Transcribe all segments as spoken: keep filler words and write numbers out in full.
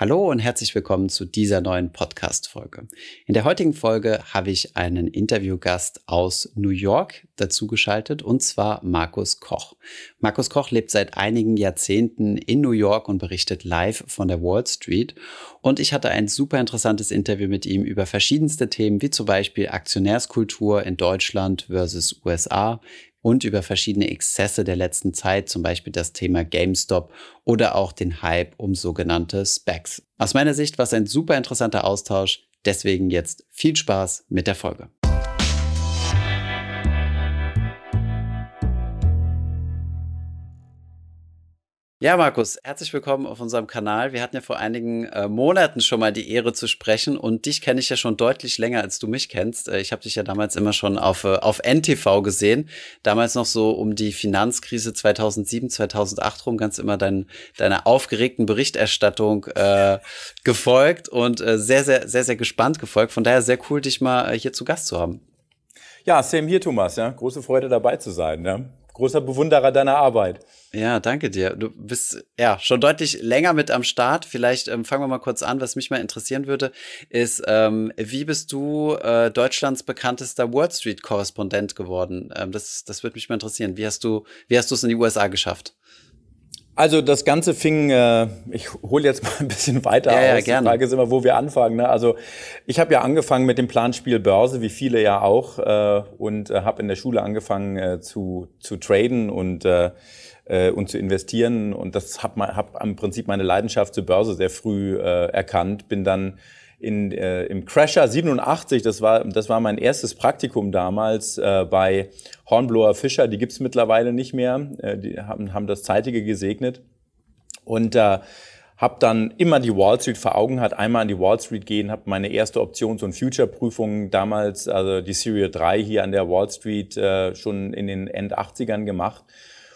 Hallo und herzlich willkommen zu dieser neuen Podcast-Folge. In der heutigen Folge habe ich einen Interviewgast aus New York dazu geschaltet, und zwar Markus Koch. Markus Koch lebt seit einigen Jahrzehnten in New York und berichtet live von der Wall Street. Und ich hatte ein super interessantes Interview mit ihm über verschiedenste Themen, wie zum Beispiel Aktionärskultur in Deutschland versus U S A, und über verschiedene Exzesse der letzten Zeit, zum Beispiel das Thema GameStop oder auch den Hype um sogenannte Specs. Aus meiner Sicht war es ein super interessanter Austausch, deswegen jetzt viel Spaß mit der Folge. Ja, Markus, herzlich willkommen auf unserem Kanal. Wir hatten ja vor einigen äh, Monaten schon mal die Ehre zu sprechen, und dich kenne ich ja schon deutlich länger, als du mich kennst. Äh, ich habe dich ja damals immer schon auf, äh, auf N T V gesehen, damals noch so um die Finanzkrise zweitausendsieben, zweitausendacht rum, ganz immer dein, deiner aufgeregten Berichterstattung äh, gefolgt und äh, sehr, sehr, sehr, sehr gespannt gefolgt. Von daher sehr cool, dich mal äh, hier zu Gast zu haben. Ja, same hier, Thomas. Ja, große Freude, dabei zu sein, ne? Großer Bewunderer deiner Arbeit. Ja, danke dir. Du bist ja schon deutlich länger mit am Start. Vielleicht ähm, fangen wir mal kurz an. Was mich mal interessieren würde, ist, ähm, wie bist du äh, Deutschlands bekanntester Wall Street-Korrespondent geworden? Ähm, das, das würde mich mal interessieren. Wie hast du, wie hast du es in die U S A geschafft? Also das Ganze fing, äh, ich hole jetzt mal ein bisschen weiter ja, aus. Ja, gerne. Die Frage ist immer, wo wir anfangen, ne? Also ich habe ja angefangen mit dem Planspiel Börse, wie viele ja auch, äh, und äh, habe in der Schule angefangen äh, zu, zu traden und, äh, äh, und zu investieren. Und das habe hab im Prinzip meine Leidenschaft zur Börse sehr früh äh, erkannt. Bin dann in, äh, im Crasher siebenundachtzig, das war, das war mein erstes Praktikum damals äh, bei Hornblower Fischer, die gibt's mittlerweile nicht mehr, äh, die haben, haben das Zeitige gesegnet, und äh, habe dann immer die Wall Street vor Augen, hat einmal an die Wall Street gehen, habe meine erste Options- und Future-Prüfung damals, also die Serie drei hier an der Wall Street äh, schon in den End achtzigern gemacht.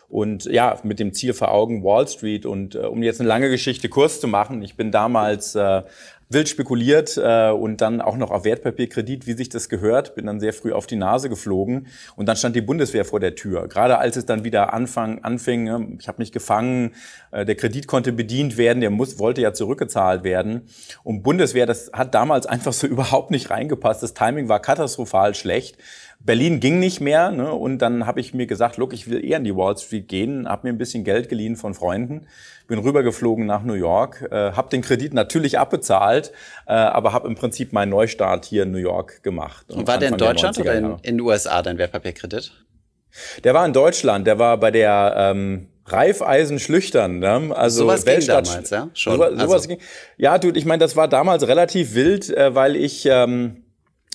Und ja, mit dem Ziel vor Augen Wall Street. Und äh, um jetzt eine lange Geschichte kurz zu machen, ich bin damals äh, wild spekuliert äh, und dann auch noch auf Wertpapierkredit, wie sich das gehört, bin dann sehr früh auf die Nase geflogen. Und dann stand die Bundeswehr vor der Tür. Gerade als es dann wieder anfang, anfing, ich habe mich gefangen, äh, der Kredit konnte bedient werden, der muss, wollte ja zurückgezahlt werden. Und Bundeswehr, das hat damals einfach so überhaupt nicht reingepasst. Das Timing war katastrophal schlecht. Berlin ging nicht mehr, ne? Und dann habe ich mir gesagt, look, ich will eher in die Wall Street gehen, habe mir ein bisschen Geld geliehen von Freunden, bin rübergeflogen nach New York, äh, habe den Kredit natürlich abbezahlt, äh, aber habe im Prinzip meinen Neustart hier in New York gemacht. Und war der in Deutschland oder in den U S A dein Wertpapierkredit? Der war in Deutschland, der war bei der ähm, Raiffeisen-Schlüchtern, ne? Also sowas ging damals, ja? Schon. So, sowas also. ging. Ja, du, ich meine, das war damals relativ wild, äh, weil ich... Ähm,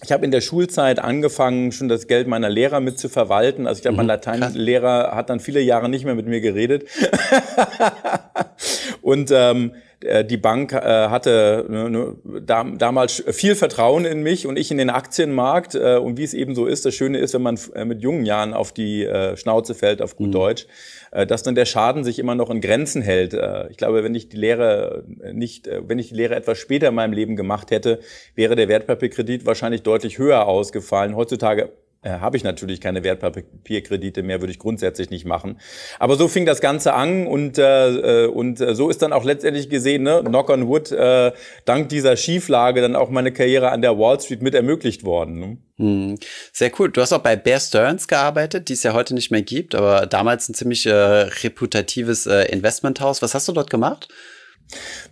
Ich habe in der Schulzeit angefangen, schon das Geld meiner Lehrer mit zu verwalten. Also ich glaube, mein Lateinlehrer hat dann viele Jahre nicht mehr mit mir geredet. Und ähm, die Bank äh, hatte ne, da, damals viel Vertrauen in mich und ich in den Aktienmarkt. Äh, und wie es eben so ist, das Schöne ist, wenn man äh, mit jungen Jahren auf die äh, Schnauze fällt, auf gut mhm. Deutsch, äh, dass dann der Schaden sich immer noch in Grenzen hält. Äh, ich glaube, wenn ich die Lehre nicht, äh, wenn ich die Lehre etwas später in meinem Leben gemacht hätte, wäre der Wertpapierkredit wahrscheinlich deutlich höher ausgefallen. Heutzutage habe ich natürlich keine Wertpapierkredite mehr, würde ich grundsätzlich nicht machen. Aber so fing das Ganze an, und äh, und so ist dann auch letztendlich gesehen, ne, knock on wood, äh, dank dieser Schieflage dann auch meine Karriere an der Wall Street mit ermöglicht worden, ne? Hm. Sehr cool. Du hast auch bei Bear Stearns gearbeitet, die es ja heute nicht mehr gibt, aber damals ein ziemlich äh, reputatives äh, Investmenthaus. Was hast du dort gemacht?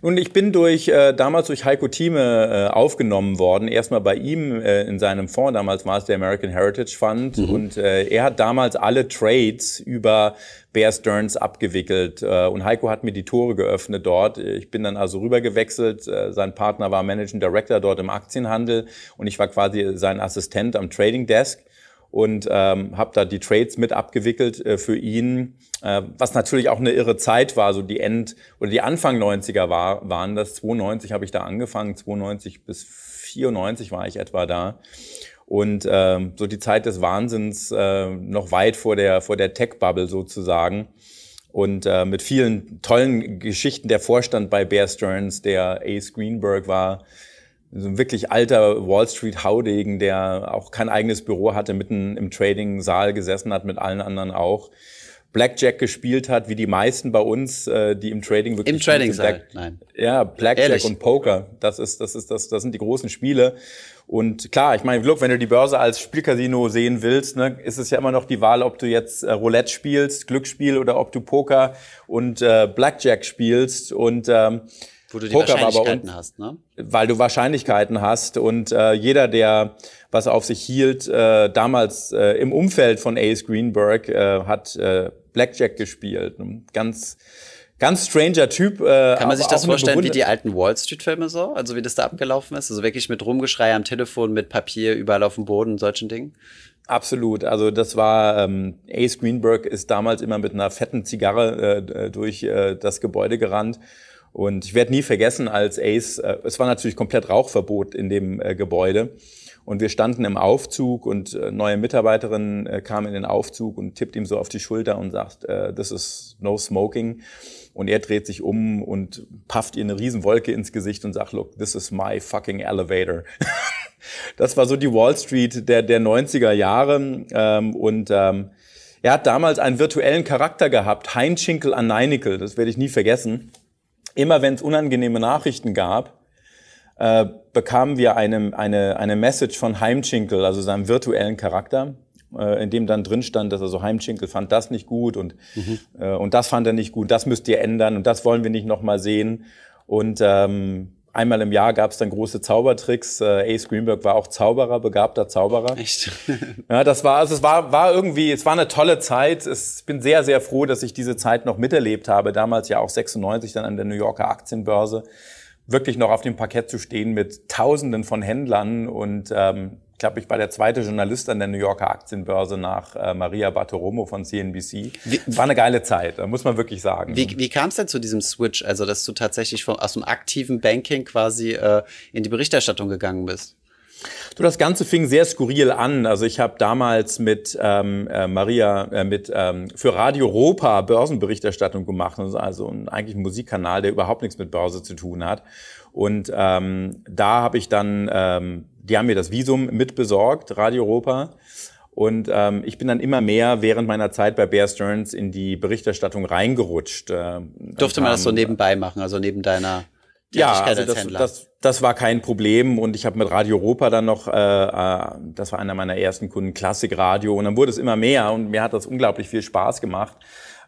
Nun, ich bin durch äh, damals durch Heiko Thieme äh, aufgenommen worden, erstmal bei ihm äh, in seinem Fonds, damals war es der American Heritage Fund, mhm. und äh, er hat damals alle Trades über Bear Stearns abgewickelt, äh, und Heiko hat mir die Tore geöffnet dort. Ich bin dann also rüber gewechselt, äh, sein Partner war Managing Director dort im Aktienhandel, und ich war quasi sein Assistent am Trading Desk. Und ähm, habe da die Trades mit abgewickelt äh, für ihn, äh, was natürlich auch eine irre Zeit war, so die End- oder die Anfang neunziger war, waren das, zweiundneunzig habe ich da angefangen, zweiundneunzig bis vierundneunzig war ich etwa da. Und ähm, so die Zeit des Wahnsinns, äh, noch weit vor der, vor der Tech-Bubble sozusagen. Und äh, mit vielen tollen Geschichten, der Vorstand bei Bear Stearns, der Ace Greenberg war, so ein wirklich alter Wall Street Haudegen, der auch kein eigenes Büro hatte, mitten im Trading-Saal gesessen hat, mit allen anderen auch. Blackjack gespielt hat, wie die meisten bei uns, äh, die im Trading wirklich im Trading sind. Nein. Ja, Blackjack Ehrlich? und Poker, das ist, das ist, das, das sind die großen Spiele. Und klar, ich meine, look, wenn du die Börse als Spielcasino sehen willst, ne, ist es ja immer noch die Wahl, ob du jetzt äh, Roulette spielst, Glücksspiel, oder ob du Poker und äh, Blackjack spielst und ähm, wo du die Poker Wahrscheinlichkeiten hast, ne? Weil du Wahrscheinlichkeiten hast und äh, jeder, der was auf sich hielt, äh, damals äh, im Umfeld von Ace Greenberg, äh, hat äh, Blackjack gespielt. Ein ganz, ganz stranger Typ. Äh, Kann man sich das vorstellen wie die alten Wall Street Filme so? Also wie das da abgelaufen ist? Also wirklich mit Rumgeschrei am Telefon, mit Papier überall auf dem Boden und solchen Dingen? Absolut, also das war, ähm, Ace Greenberg ist damals immer mit einer fetten Zigarre äh, durch äh, das Gebäude gerannt. Und ich werde nie vergessen, als Ace, äh, es war natürlich komplett Rauchverbot in dem äh, Gebäude und wir standen im Aufzug und äh, neue Mitarbeiterin äh, kam in den Aufzug und tippt ihm so auf die Schulter und sagt, äh, this is no smoking, und er dreht sich um und pafft ihr eine Riesenwolke ins Gesicht und sagt, look, this is my fucking elevator. Das war so die Wall Street der, der neunziger Jahre, ähm, und ähm, er hat damals einen virtuellen Charakter gehabt, Heinschinkel an Neinickel, das werde ich nie vergessen. Immer wenn es unangenehme Nachrichten gab, äh, bekamen wir eine, eine, eine Message von Heimschinkel, also seinem virtuellen Charakter, äh, in dem dann drin stand, dass er so, Heimschinkel fand das nicht gut und, mhm. äh, und das fand er nicht gut, das müsst ihr ändern und das wollen wir nicht nochmal sehen. Und ähm, einmal im Jahr gab es dann große Zaubertricks. Äh, Ace Greenberg war auch Zauberer, begabter Zauberer. Echt? Ja, das war, also es war, war irgendwie, es war eine tolle Zeit. Es, ich bin sehr, sehr froh, dass ich diese Zeit noch miterlebt habe. Damals ja auch sechsundneunzig dann an der New Yorker Aktienbörse. Wirklich noch auf dem Parkett zu stehen mit Tausenden von Händlern. Und ähm, ich glaube, ich war der zweite Journalist an der New Yorker Aktienbörse nach äh, Maria Bartiromo von C N B C. Wie, war eine geile Zeit, muss man wirklich sagen. Wie, wie kam es denn zu diesem Switch? Also, dass du tatsächlich vom, aus dem aktiven Banking quasi äh, in die Berichterstattung gegangen bist? Du, das Ganze fing sehr skurril an. Also ich habe damals mit ähm, äh, Maria, äh, mit ähm, für Radio Europa Börsenberichterstattung gemacht. Das ist also ein, eigentlich ein Musikkanal, der überhaupt nichts mit Börse zu tun hat. Und ähm, da habe ich dann, ähm, die haben mir das Visum mitbesorgt, Radio Europa. Und ähm, ich bin dann immer mehr während meiner Zeit bei Bear Stearns in die Berichterstattung reingerutscht. Äh, Durfte man das so nebenbei machen, also neben deiner... Ja, also das, das, das war kein Problem, und ich habe mit Radio Europa dann noch, äh, das war einer meiner ersten Kunden, Klassikradio, und dann wurde es immer mehr und mir hat das unglaublich viel Spaß gemacht.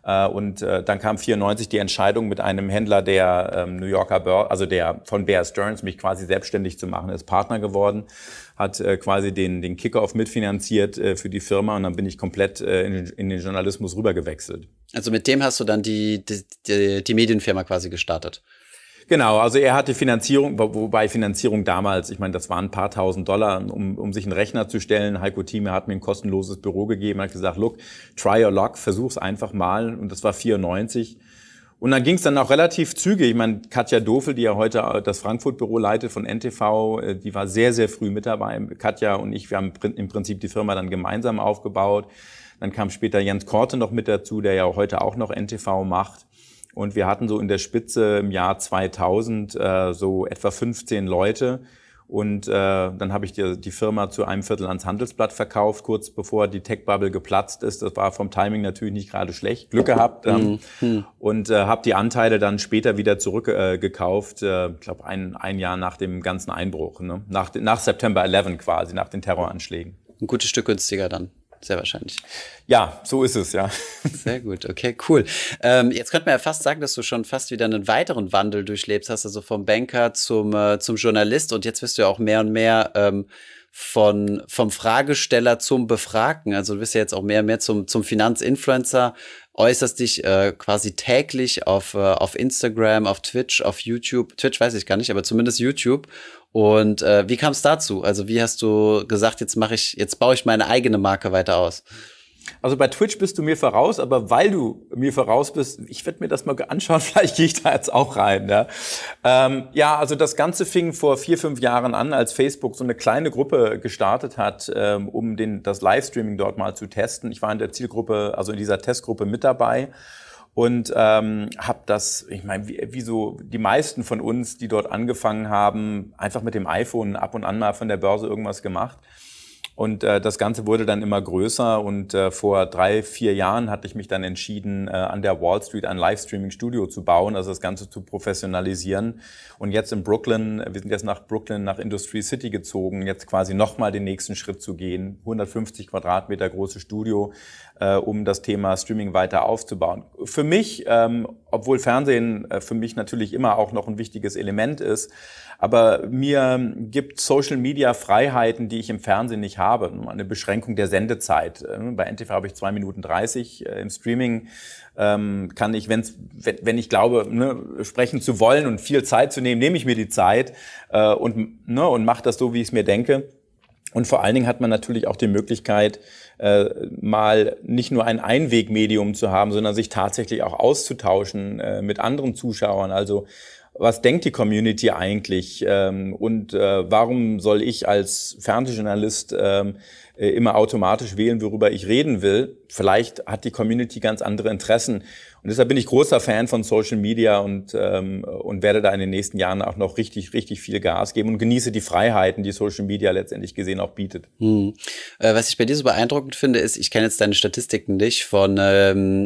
Äh, und äh, dann kam vierundneunzig die Entscheidung, mit einem Händler der ähm, New Yorker Börse, also der von Bear Stearns, mich quasi selbstständig zu machen. Er ist Partner geworden, hat äh, quasi den den Kickoff mitfinanziert äh, für die Firma, und dann bin ich komplett äh, in, in den Journalismus rübergewechselt. Also mit dem hast du dann die die, die, die Medienfirma quasi gestartet? Genau, also er hatte Finanzierung, wobei Finanzierung damals, ich meine, das waren ein paar tausend Dollar, um, um sich einen Rechner zu stellen. Heiko Thieme hat mir ein kostenloses Büro gegeben, hat gesagt, look, try your luck, versuch's einfach mal, und das war vierundneunzig. Und dann ging es dann auch relativ zügig. Ich meine, Katja Dovel, die ja heute das Frankfurt-Büro leitet von N T V, die war sehr, sehr früh mit dabei. Katja und ich, wir haben im Prinzip die Firma dann gemeinsam aufgebaut. Dann kam später Jens Korte noch mit dazu, der ja heute auch noch N T V macht. Und wir hatten so in der Spitze im Jahr zweitausend äh, so etwa fünfzehn Leute. Und äh, dann habe ich die, die Firma zu einem Viertel ans Handelsblatt verkauft, kurz bevor die Tech-Bubble geplatzt ist. Das war vom Timing natürlich nicht gerade schlecht. Glück gehabt. Ähm, mhm. Und äh, habe die Anteile dann später wieder zurückgekauft. Äh, ich äh, glaube, ein, ein Jahr nach dem ganzen Einbruch. Ne? Nach, nach September elften quasi, nach den Terroranschlägen. Ein gutes Stück günstiger dann. Sehr wahrscheinlich. Ja, so ist es, ja. Sehr gut, okay, cool. Ähm, jetzt könnte man ja fast sagen, dass du schon fast wieder einen weiteren Wandel durchlebst hast, also vom Banker zum, äh, zum Journalist, und jetzt wirst du ja auch mehr und mehr ähm, von, vom Fragesteller zum Befragten, also du bist ja jetzt auch mehr und mehr zum, zum Finanzinfluencer, äußerst dich äh, quasi täglich auf, äh, auf Instagram, auf Twitch, auf YouTube, Twitch weiß ich gar nicht, aber zumindest YouTube. Und äh, wie kam es dazu? Also wie hast du gesagt, jetzt mache ich, jetzt baue ich meine eigene Marke weiter aus? Also bei Twitch bist du mir voraus, aber weil du mir voraus bist, ich werde mir das mal anschauen, vielleicht gehe ich da jetzt auch rein. Ne? Ähm, ja, also das Ganze fing vor vier, fünf Jahren an, als Facebook so eine kleine Gruppe gestartet hat, ähm, um den, das Livestreaming dort mal zu testen. Ich war in der Zielgruppe, also in dieser Testgruppe mit dabei. Und ähm, habe das, ich meine, wie, wie so die meisten von uns, die dort angefangen haben, einfach mit dem iPhone ab und an mal von der Börse irgendwas gemacht. Und äh, das Ganze wurde dann immer größer und äh, vor drei, vier Jahren hatte ich mich dann entschieden, äh, an der Wall Street ein Livestreaming-Studio zu bauen, also das Ganze zu professionalisieren. Und jetzt in Brooklyn, wir sind jetzt nach Brooklyn, nach Industry City gezogen, jetzt quasi nochmal den nächsten Schritt zu gehen, hundertfünfzig Quadratmeter großes Studio, äh, um das Thema Streaming weiter aufzubauen. Für mich, ähm, obwohl Fernsehen äh, für mich natürlich immer auch noch ein wichtiges Element ist, aber mir gibt Social Media Freiheiten, die ich im Fernsehen nicht habe. Habe. Eine Beschränkung der Sendezeit. Bei N T V habe ich zwei Minuten dreißig. Im Streaming ähm, kann ich, wenn's, wenn, wenn ich glaube, ne, sprechen zu wollen und viel Zeit zu nehmen, nehme ich mir die Zeit äh, und, ne, und mache das so, wie ich es mir denke. Und vor allen Dingen hat man natürlich auch die Möglichkeit, äh, mal nicht nur ein Einwegmedium zu haben, sondern sich tatsächlich auch auszutauschen äh, mit anderen Zuschauern. Also was denkt die Community eigentlich und warum soll ich als Fernsehjournalist immer automatisch wählen, worüber ich reden will? Vielleicht hat die Community ganz andere Interessen. Und deshalb bin ich großer Fan von Social Media und, und werde da in den nächsten Jahren auch noch richtig, richtig viel Gas geben und genieße die Freiheiten, die Social Media letztendlich gesehen auch bietet. Hm. Was ich bei dir so beeindruckend finde, ist, ich kenne jetzt deine Statistiken nicht von,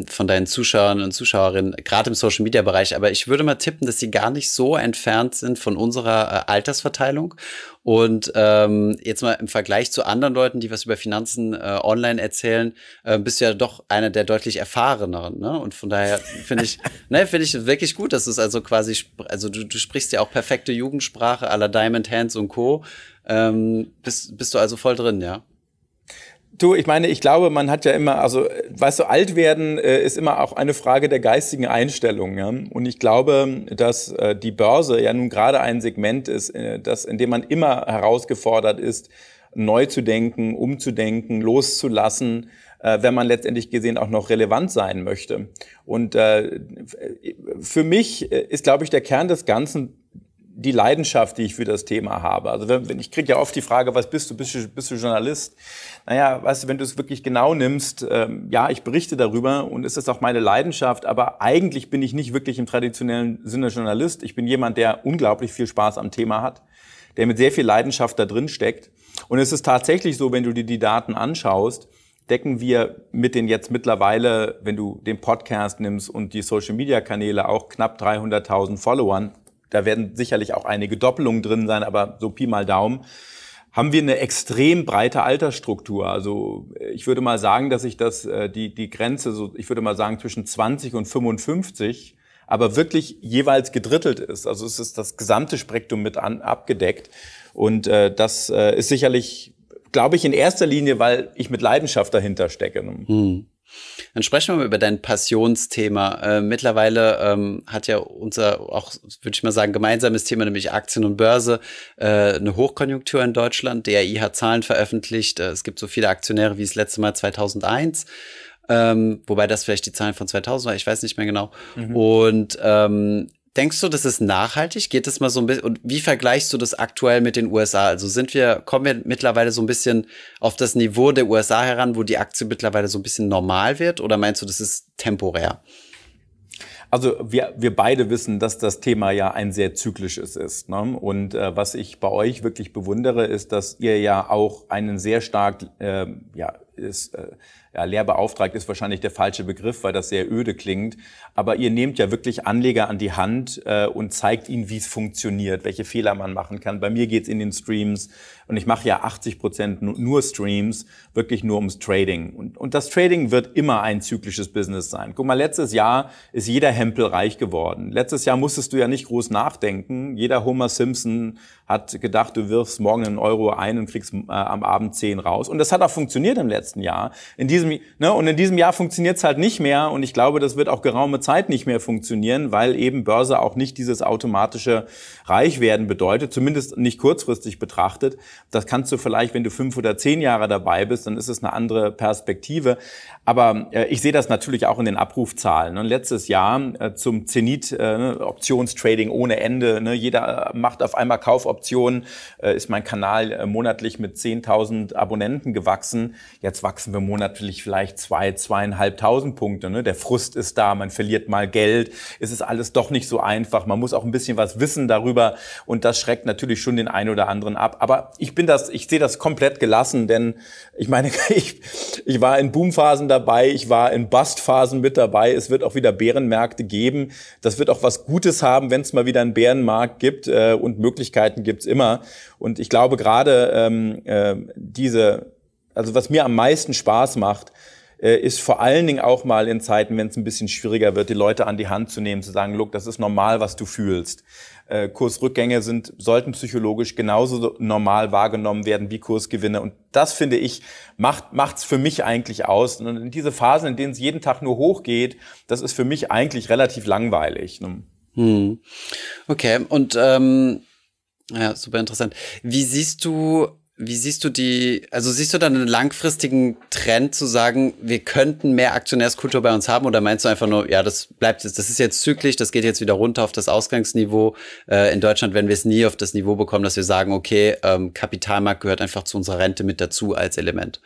von deinen Zuschauern und Zuschauerinnen, gerade im Social Media Bereich, aber ich würde mal tippen, dass sie gar nicht so entfernt sind von unserer Altersverteilung. Und ähm, jetzt mal im Vergleich zu anderen Leuten, die was über Finanzen äh, online erzählen, äh, bist du ja doch einer der deutlich erfahreneren, ne? Und von daher finde ich, ne, finde ich wirklich gut, dass du es also quasi, also du, du sprichst ja auch perfekte Jugendsprache à la Diamond Hands und Co. Ähm, bist, bist du also voll drin, ja? Du, ich meine, ich glaube, man hat ja immer, also, weißt du, alt werden äh, ist immer auch eine Frage der geistigen Einstellung, ja. Und ich glaube, dass äh, die Börse ja nun gerade ein Segment ist, äh, das, in dem man immer herausgefordert ist, neu zu denken, umzudenken, loszulassen, äh, wenn man letztendlich gesehen auch noch relevant sein möchte. Und äh, für mich ist, glaube ich, der Kern des Ganzen die Leidenschaft, die ich für das Thema habe. Also wenn, wenn ich kriege ja oft die Frage, was bist du? Bist du, bist du Journalist? Naja, weißt du, wenn du es wirklich genau nimmst, ähm, ja, ich berichte darüber und es ist auch meine Leidenschaft, aber eigentlich bin ich nicht wirklich im traditionellen Sinne Journalist. Ich bin jemand, der unglaublich viel Spaß am Thema hat, der mit sehr viel Leidenschaft da drin steckt. Und es ist tatsächlich so, wenn du dir die Daten anschaust, decken wir mit den jetzt mittlerweile, wenn du den Podcast nimmst und die Social-Media-Kanäle auch knapp dreihunderttausend Followern, da werden sicherlich auch einige Doppelungen drin sein, aber so Pi mal Daumen, haben wir eine extrem breite Altersstruktur. Also ich würde mal sagen, dass ich das, die, die Grenze, so, ich würde mal sagen zwischen zwanzig und fünfundfünfzig, aber wirklich jeweils gedrittelt ist. Also es ist das gesamte Spektrum mit an, abgedeckt. Und äh, das äh, ist sicherlich, glaube ich, in erster Linie, weil ich mit Leidenschaft dahinter stecke. Hm. Dann sprechen wir mal über dein Passionsthema. Äh, mittlerweile ähm, hat ja unser auch, würde ich mal sagen, gemeinsames Thema, nämlich Aktien und Börse, äh, eine Hochkonjunktur in Deutschland. D R I hat Zahlen veröffentlicht. Äh, es gibt so viele Aktionäre wie das letzte Mal zweitausendeins. Ähm, wobei das vielleicht die Zahlen von zweitausend war, ich weiß nicht mehr genau. Mhm. Und ähm, denkst du, das ist nachhaltig? Geht das mal so ein bisschen? Und wie vergleichst du das aktuell mit den U S A? Also sind wir, kommen wir mittlerweile so ein bisschen auf das Niveau der U S A heran, wo die Aktie mittlerweile so ein bisschen normal wird? Oder meinst du, das ist temporär? Also wir, wir beide wissen, dass das Thema ja ein sehr zyklisches ist, ne? Und äh, was ich bei euch wirklich bewundere, ist, dass ihr ja auch einen sehr stark, äh, ja, ist, äh, ja, lehrbeauftragt ist wahrscheinlich der falsche Begriff, weil das sehr öde klingt, aber ihr nehmt ja wirklich Anleger an die Hand äh, und zeigt ihnen, wie es funktioniert, welche Fehler man machen kann. Bei mir geht's in den Streams und ich mache ja achtzig Prozent nur Streams, wirklich nur ums Trading. Und, und das Trading wird immer ein zyklisches Business sein. Guck mal, letztes Jahr ist jeder Hempel reich geworden. Letztes Jahr musstest du ja nicht groß nachdenken. Jeder Homer Simpson hat gedacht, du wirfst morgen einen Euro ein und kriegst äh, am Abend zehn raus. Und das hat auch funktioniert im letzten Jahr. In diesem, ne, und in diesem Jahr funktioniert es halt nicht mehr. Und ich glaube, das wird auch geraume Zeit nicht mehr funktionieren, weil eben Börse auch nicht dieses automatische Reichwerden bedeutet, zumindest nicht kurzfristig betrachtet. Das kannst du vielleicht, wenn du fünf oder zehn Jahre dabei bist, dann ist es eine andere Perspektive. Aber äh, ich sehe das natürlich auch in den Abrufzahlen. Und letztes Jahr äh, zum Zenit äh, Optionstrading ohne Ende. Ne, jeder macht auf einmal Kauf Optionen äh, ist mein Kanal äh, monatlich mit zehntausend Abonnenten gewachsen. Jetzt wachsen wir monatlich vielleicht zwei, zweieinhalbtausend Punkte. Ne? Der Frust ist da, man verliert mal Geld. Es ist alles doch nicht so einfach. Man muss auch ein bisschen was wissen darüber. Und das schreckt natürlich schon den einen oder anderen ab. Aber ich bin das, ich sehe das komplett gelassen, denn ich meine, ich, ich war in Boomphasen dabei, ich war in Bustphasen mit dabei. Es wird auch wieder Bärenmärkte geben. Das wird auch was Gutes haben, wenn es mal wieder einen Bärenmarkt gibt, äh, und Möglichkeiten gibt's immer. Und ich glaube gerade ähm, äh, diese, also was mir am meisten Spaß macht, äh, ist vor allen Dingen auch mal in Zeiten, wenn es ein bisschen schwieriger wird, die Leute an die Hand zu nehmen, zu sagen, look, das ist normal, was du fühlst. Äh, Kursrückgänge sind, sollten psychologisch genauso normal wahrgenommen werden wie Kursgewinne. Und das, finde ich, macht macht's für mich eigentlich aus. Und diese Phasen, in denen es jeden Tag nur hochgeht, das ist für mich eigentlich relativ langweilig. Ne? Hm. Okay, und ähm, ja, super interessant. Wie siehst du, wie siehst du die, also siehst du dann einen langfristigen Trend zu sagen, wir könnten mehr Aktionärskultur bei uns haben, oder meinst du einfach nur, ja, das bleibt jetzt, das ist jetzt zyklisch, das geht jetzt wieder runter auf das Ausgangsniveau. Äh, in Deutschland werden wir es nie auf das Niveau bekommen, dass wir sagen, okay, ähm, Kapitalmarkt gehört einfach zu unserer Rente mit dazu als Element.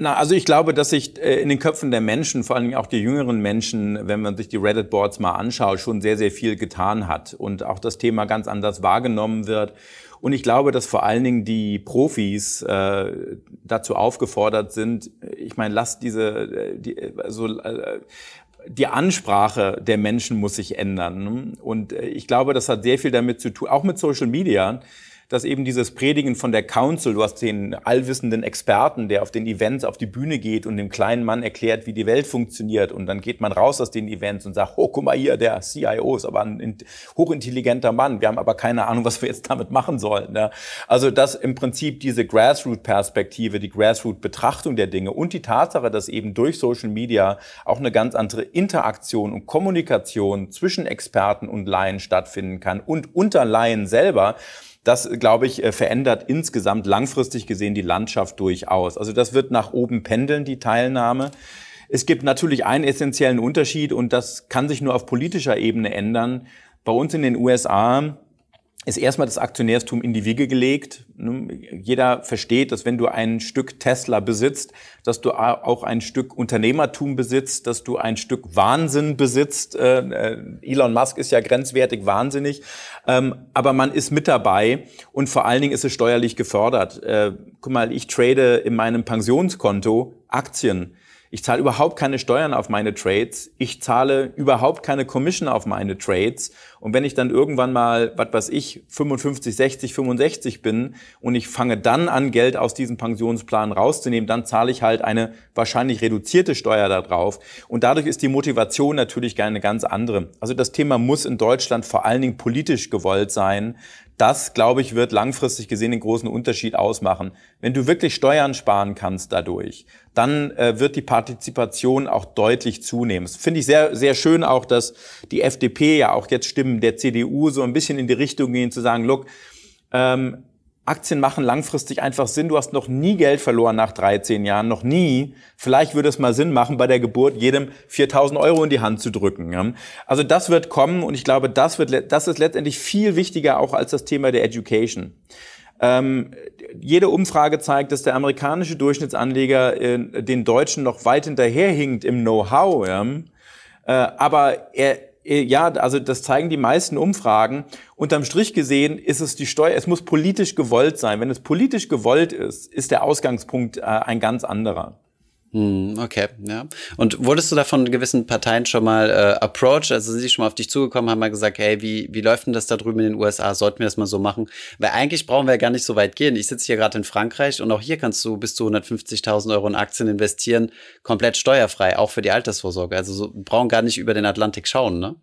Na, also ich glaube, dass sich in den Köpfen der Menschen, vor allen Dingen auch der jüngeren Menschen, wenn man sich die Reddit-Boards mal anschaut, schon sehr, sehr viel getan hat und auch das Thema ganz anders wahrgenommen wird. Und ich glaube, dass vor allen Dingen die Profis äh, dazu aufgefordert sind, ich meine, lasst diese, die, also, äh, die Ansprache der Menschen muss sich ändern. Und ich glaube, das hat sehr viel damit zu tun, auch mit Social Media, dass eben dieses Predigen von der Council, du hast den allwissenden Experten, der auf den Events auf die Bühne geht und dem kleinen Mann erklärt, wie die Welt funktioniert, und dann geht man raus aus den Events und sagt, oh, guck mal hier, der C I O ist aber ein hochintelligenter Mann, wir haben aber keine Ahnung, was wir jetzt damit machen sollen. Ne? Also dass im Prinzip diese Grassroot-Perspektive, die Grassroot-Betrachtung der Dinge und die Tatsache, dass eben durch Social Media auch eine ganz andere Interaktion und Kommunikation zwischen Experten und Laien stattfinden kann und unter Laien selber, das, glaube ich, verändert insgesamt langfristig gesehen die Landschaft durchaus. Also das wird nach oben pendeln, die Teilnahme. Es gibt natürlich einen essentiellen Unterschied, und das kann sich nur auf politischer Ebene ändern. Bei uns in den U S A ist erstmal das Aktionärstum in die Wiege gelegt. Jeder versteht, dass wenn du ein Stück Tesla besitzt, dass du auch ein Stück Unternehmertum besitzt, dass du ein Stück Wahnsinn besitzt. Elon Musk ist ja grenzwertig wahnsinnig. Aber man ist mit dabei, und vor allen Dingen ist es steuerlich gefördert. Guck mal, ich trade in meinem Pensionskonto Aktien. Ich zahle überhaupt keine Steuern auf meine Trades. Ich zahle überhaupt keine Commission auf meine Trades. Und wenn ich dann irgendwann mal, was weiß ich, fünfundfünfzig, sechzig, fünfundsechzig bin und ich fange dann an, Geld aus diesem Pensionsplan rauszunehmen, dann zahle ich halt eine wahrscheinlich reduzierte Steuer da drauf. Und dadurch ist die Motivation natürlich eine ganz andere. Also das Thema muss in Deutschland vor allen Dingen politisch gewollt sein. Das, glaube ich, wird langfristig gesehen den großen Unterschied ausmachen. Wenn du wirklich Steuern sparen kannst dadurch, dann äh, wird die Partizipation auch deutlich zunehmen. Das finde ich sehr, sehr schön auch, dass die F D P ja auch jetzt Stimmen der C D U so ein bisschen in die Richtung gehen, zu sagen, look, ähm, Aktien machen langfristig einfach Sinn. Du hast noch nie Geld verloren nach dreizehn Jahren, noch nie. Vielleicht würde es mal Sinn machen, bei der Geburt jedem viertausend Euro in die Hand zu drücken. Also das wird kommen, und ich glaube, das wird, das ist letztendlich viel wichtiger auch als das Thema der Education. Ähm, jede Umfrage zeigt, dass der amerikanische Durchschnittsanleger äh, den Deutschen noch weit hinterherhinkt im Know-how. Ja? Äh, aber er Ja, also das zeigen die meisten Umfragen. Unterm Strich gesehen ist es die Steuer, es muss politisch gewollt sein. Wenn es politisch gewollt ist, ist der Ausgangspunkt äh, ein ganz anderer. Hm, okay, ja. Und wurdest du da von gewissen Parteien schon mal äh, approached? Also sind die schon mal auf dich zugekommen, haben mal gesagt, hey, wie, wie läuft denn das da drüben in den U S A? Sollten wir das mal so machen? Weil eigentlich brauchen wir ja gar nicht so weit gehen. Ich sitze hier gerade in Frankreich, und auch hier kannst du bis zu hundertfünfzigtausend Euro in Aktien investieren, komplett steuerfrei, auch für die Altersvorsorge. Also so, brauchen gar nicht über den Atlantik schauen, ne?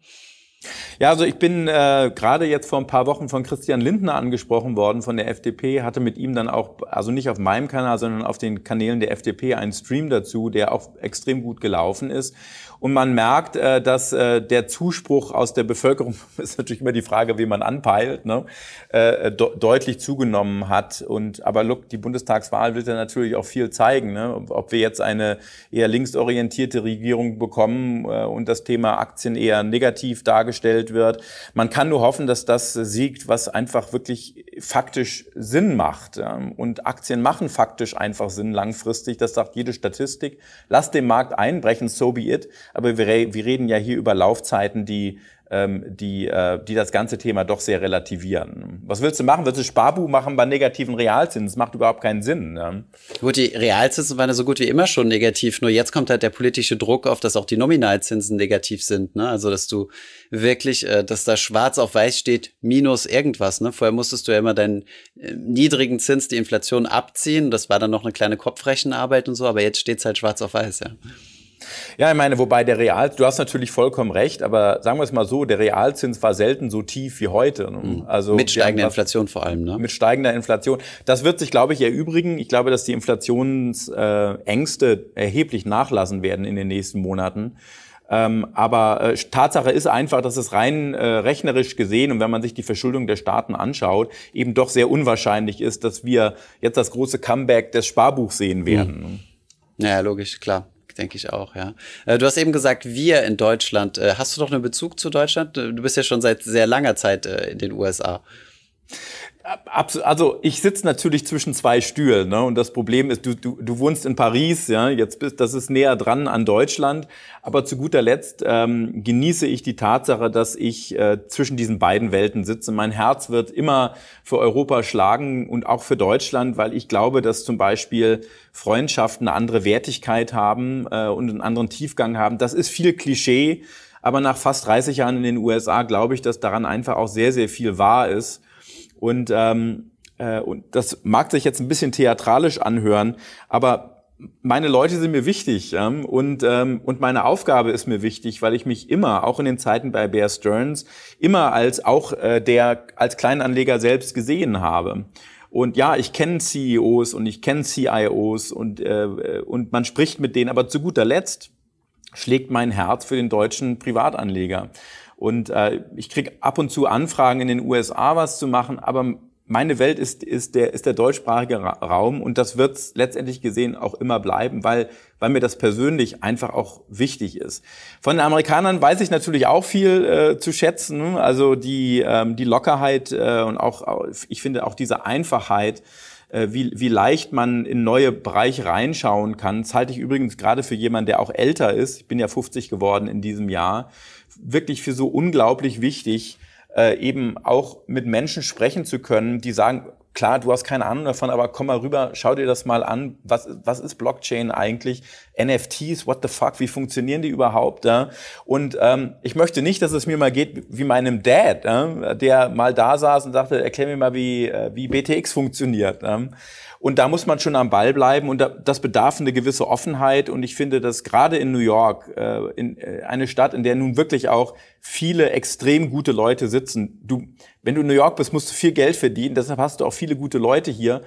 Ja, also ich bin äh, gerade jetzt vor ein paar Wochen von Christian Lindner angesprochen worden von der F D P, hatte mit ihm dann auch, also nicht auf meinem Kanal, sondern auf den Kanälen der F D P einen Stream dazu, der auch extrem gut gelaufen ist. Und man merkt, äh, dass äh, der Zuspruch aus der Bevölkerung, ist natürlich immer die Frage, wie man anpeilt, ne, äh, de- deutlich zugenommen hat. Und aber look, die Bundestagswahl wird ja natürlich auch viel zeigen, ne, ob wir jetzt eine eher linksorientierte Regierung bekommen äh, und das Thema Aktien eher negativ dargestellt wird. Man kann nur hoffen, dass das siegt, was einfach wirklich faktisch Sinn macht. Und Aktien machen faktisch einfach Sinn langfristig. Das sagt jede Statistik. Lass den Markt einbrechen, so be it. Aber wir, wir reden ja hier über Laufzeiten, die, die, die das ganze Thema doch sehr relativieren. Was willst du machen? Willst du Sparbuch machen bei negativen Realzinsen? Das macht überhaupt keinen Sinn. Gut, die Realzinsen waren ja so gut wie immer schon negativ. Nur jetzt kommt halt der politische Druck auf, dass auch die Nominalzinsen negativ sind. Ne? Also, dass du wirklich, dass da schwarz auf weiß steht, minus irgendwas. Ne? Vorher musstest du ja immer deinen niedrigen Zins, die Inflation abziehen. Das war dann noch eine kleine Kopfrechenarbeit und so. Aber jetzt steht es halt schwarz auf weiß, ja. Ja, ich meine, wobei der Real, du hast natürlich vollkommen recht, aber sagen wir es mal so, der Realzins war selten so tief wie heute. Also mit steigender Inflation vor allem, ne? Mit steigender Inflation. Das wird sich, glaube ich, erübrigen. Ich glaube, dass die Inflationsängste erheblich nachlassen werden in den nächsten Monaten. Ähm, aber äh, Tatsache ist einfach, dass es rein äh, rechnerisch gesehen und wenn man sich die Verschuldung der Staaten anschaut, eben doch sehr unwahrscheinlich ist, dass wir jetzt das große Comeback des Sparbuchs sehen werden. Mhm. Ja, logisch, klar. Denke ich auch, ja. Du hast eben gesagt, wir in Deutschland. Hast du doch einen Bezug zu Deutschland? Du bist ja schon seit sehr langer Zeit in den U S A. Also ich sitze natürlich zwischen zwei Stühlen, ne? Und das Problem ist, du, du, du wohnst in Paris, ja, jetzt bist, das ist näher dran an Deutschland, aber zu guter Letzt ähm, genieße ich die Tatsache, dass ich äh, zwischen diesen beiden Welten sitze. Mein Herz wird immer für Europa schlagen und auch für Deutschland, weil ich glaube, dass zum Beispiel Freundschaften eine andere Wertigkeit haben äh, und einen anderen Tiefgang haben. Das ist viel Klischee, aber nach fast dreißig Jahren in den U S A glaube ich, dass daran einfach auch sehr, sehr viel wahr ist. Und, ähm, äh, und das mag sich jetzt ein bisschen theatralisch anhören, aber meine Leute sind mir wichtig, ähm, und, ähm, und meine Aufgabe ist mir wichtig, weil ich mich immer, auch in den Zeiten bei Bear Stearns, immer als auch äh, der als Kleinanleger selbst gesehen habe. Und ja, ich kenne C E Os und ich kenne C I Os und, äh, und man spricht mit denen, aber zu guter Letzt schlägt mein Herz für den deutschen Privatanleger. Und äh, ich kriege ab und zu Anfragen in den U S A was zu machen, aber meine Welt ist, ist, der, ist der deutschsprachige Raum und das wird letztendlich gesehen auch immer bleiben, weil, weil mir das persönlich einfach auch wichtig ist. Von den Amerikanern weiß ich natürlich auch viel äh, zu schätzen, also die, ähm, die Lockerheit äh, und auch, ich finde auch diese Einfachheit, äh, wie, wie leicht man in neue Bereiche reinschauen kann. Das halte ich übrigens gerade für jemanden, der auch älter ist, ich bin ja fünfzig geworden in diesem Jahr, wirklich für so unglaublich wichtig, äh, eben auch mit Menschen sprechen zu können, die sagen, klar, du hast keine Ahnung davon, aber komm mal rüber, schau dir das mal an, was, was ist Blockchain eigentlich, N F Ts, what the fuck, wie funktionieren die überhaupt? Äh? Und ähm, ich möchte nicht, dass es mir mal geht wie meinem Dad, äh, der mal da saß und sagte, erklär mir mal, wie, wie B T X funktioniert. Äh? Und da muss man schon am Ball bleiben und das bedarf eine gewisse Offenheit und ich finde, dass gerade in New York, äh, in äh, eine Stadt, in der nun wirklich auch viele extrem gute Leute sitzen, du, wenn du in New York bist, musst du viel Geld verdienen, deshalb hast du auch viele gute Leute hier,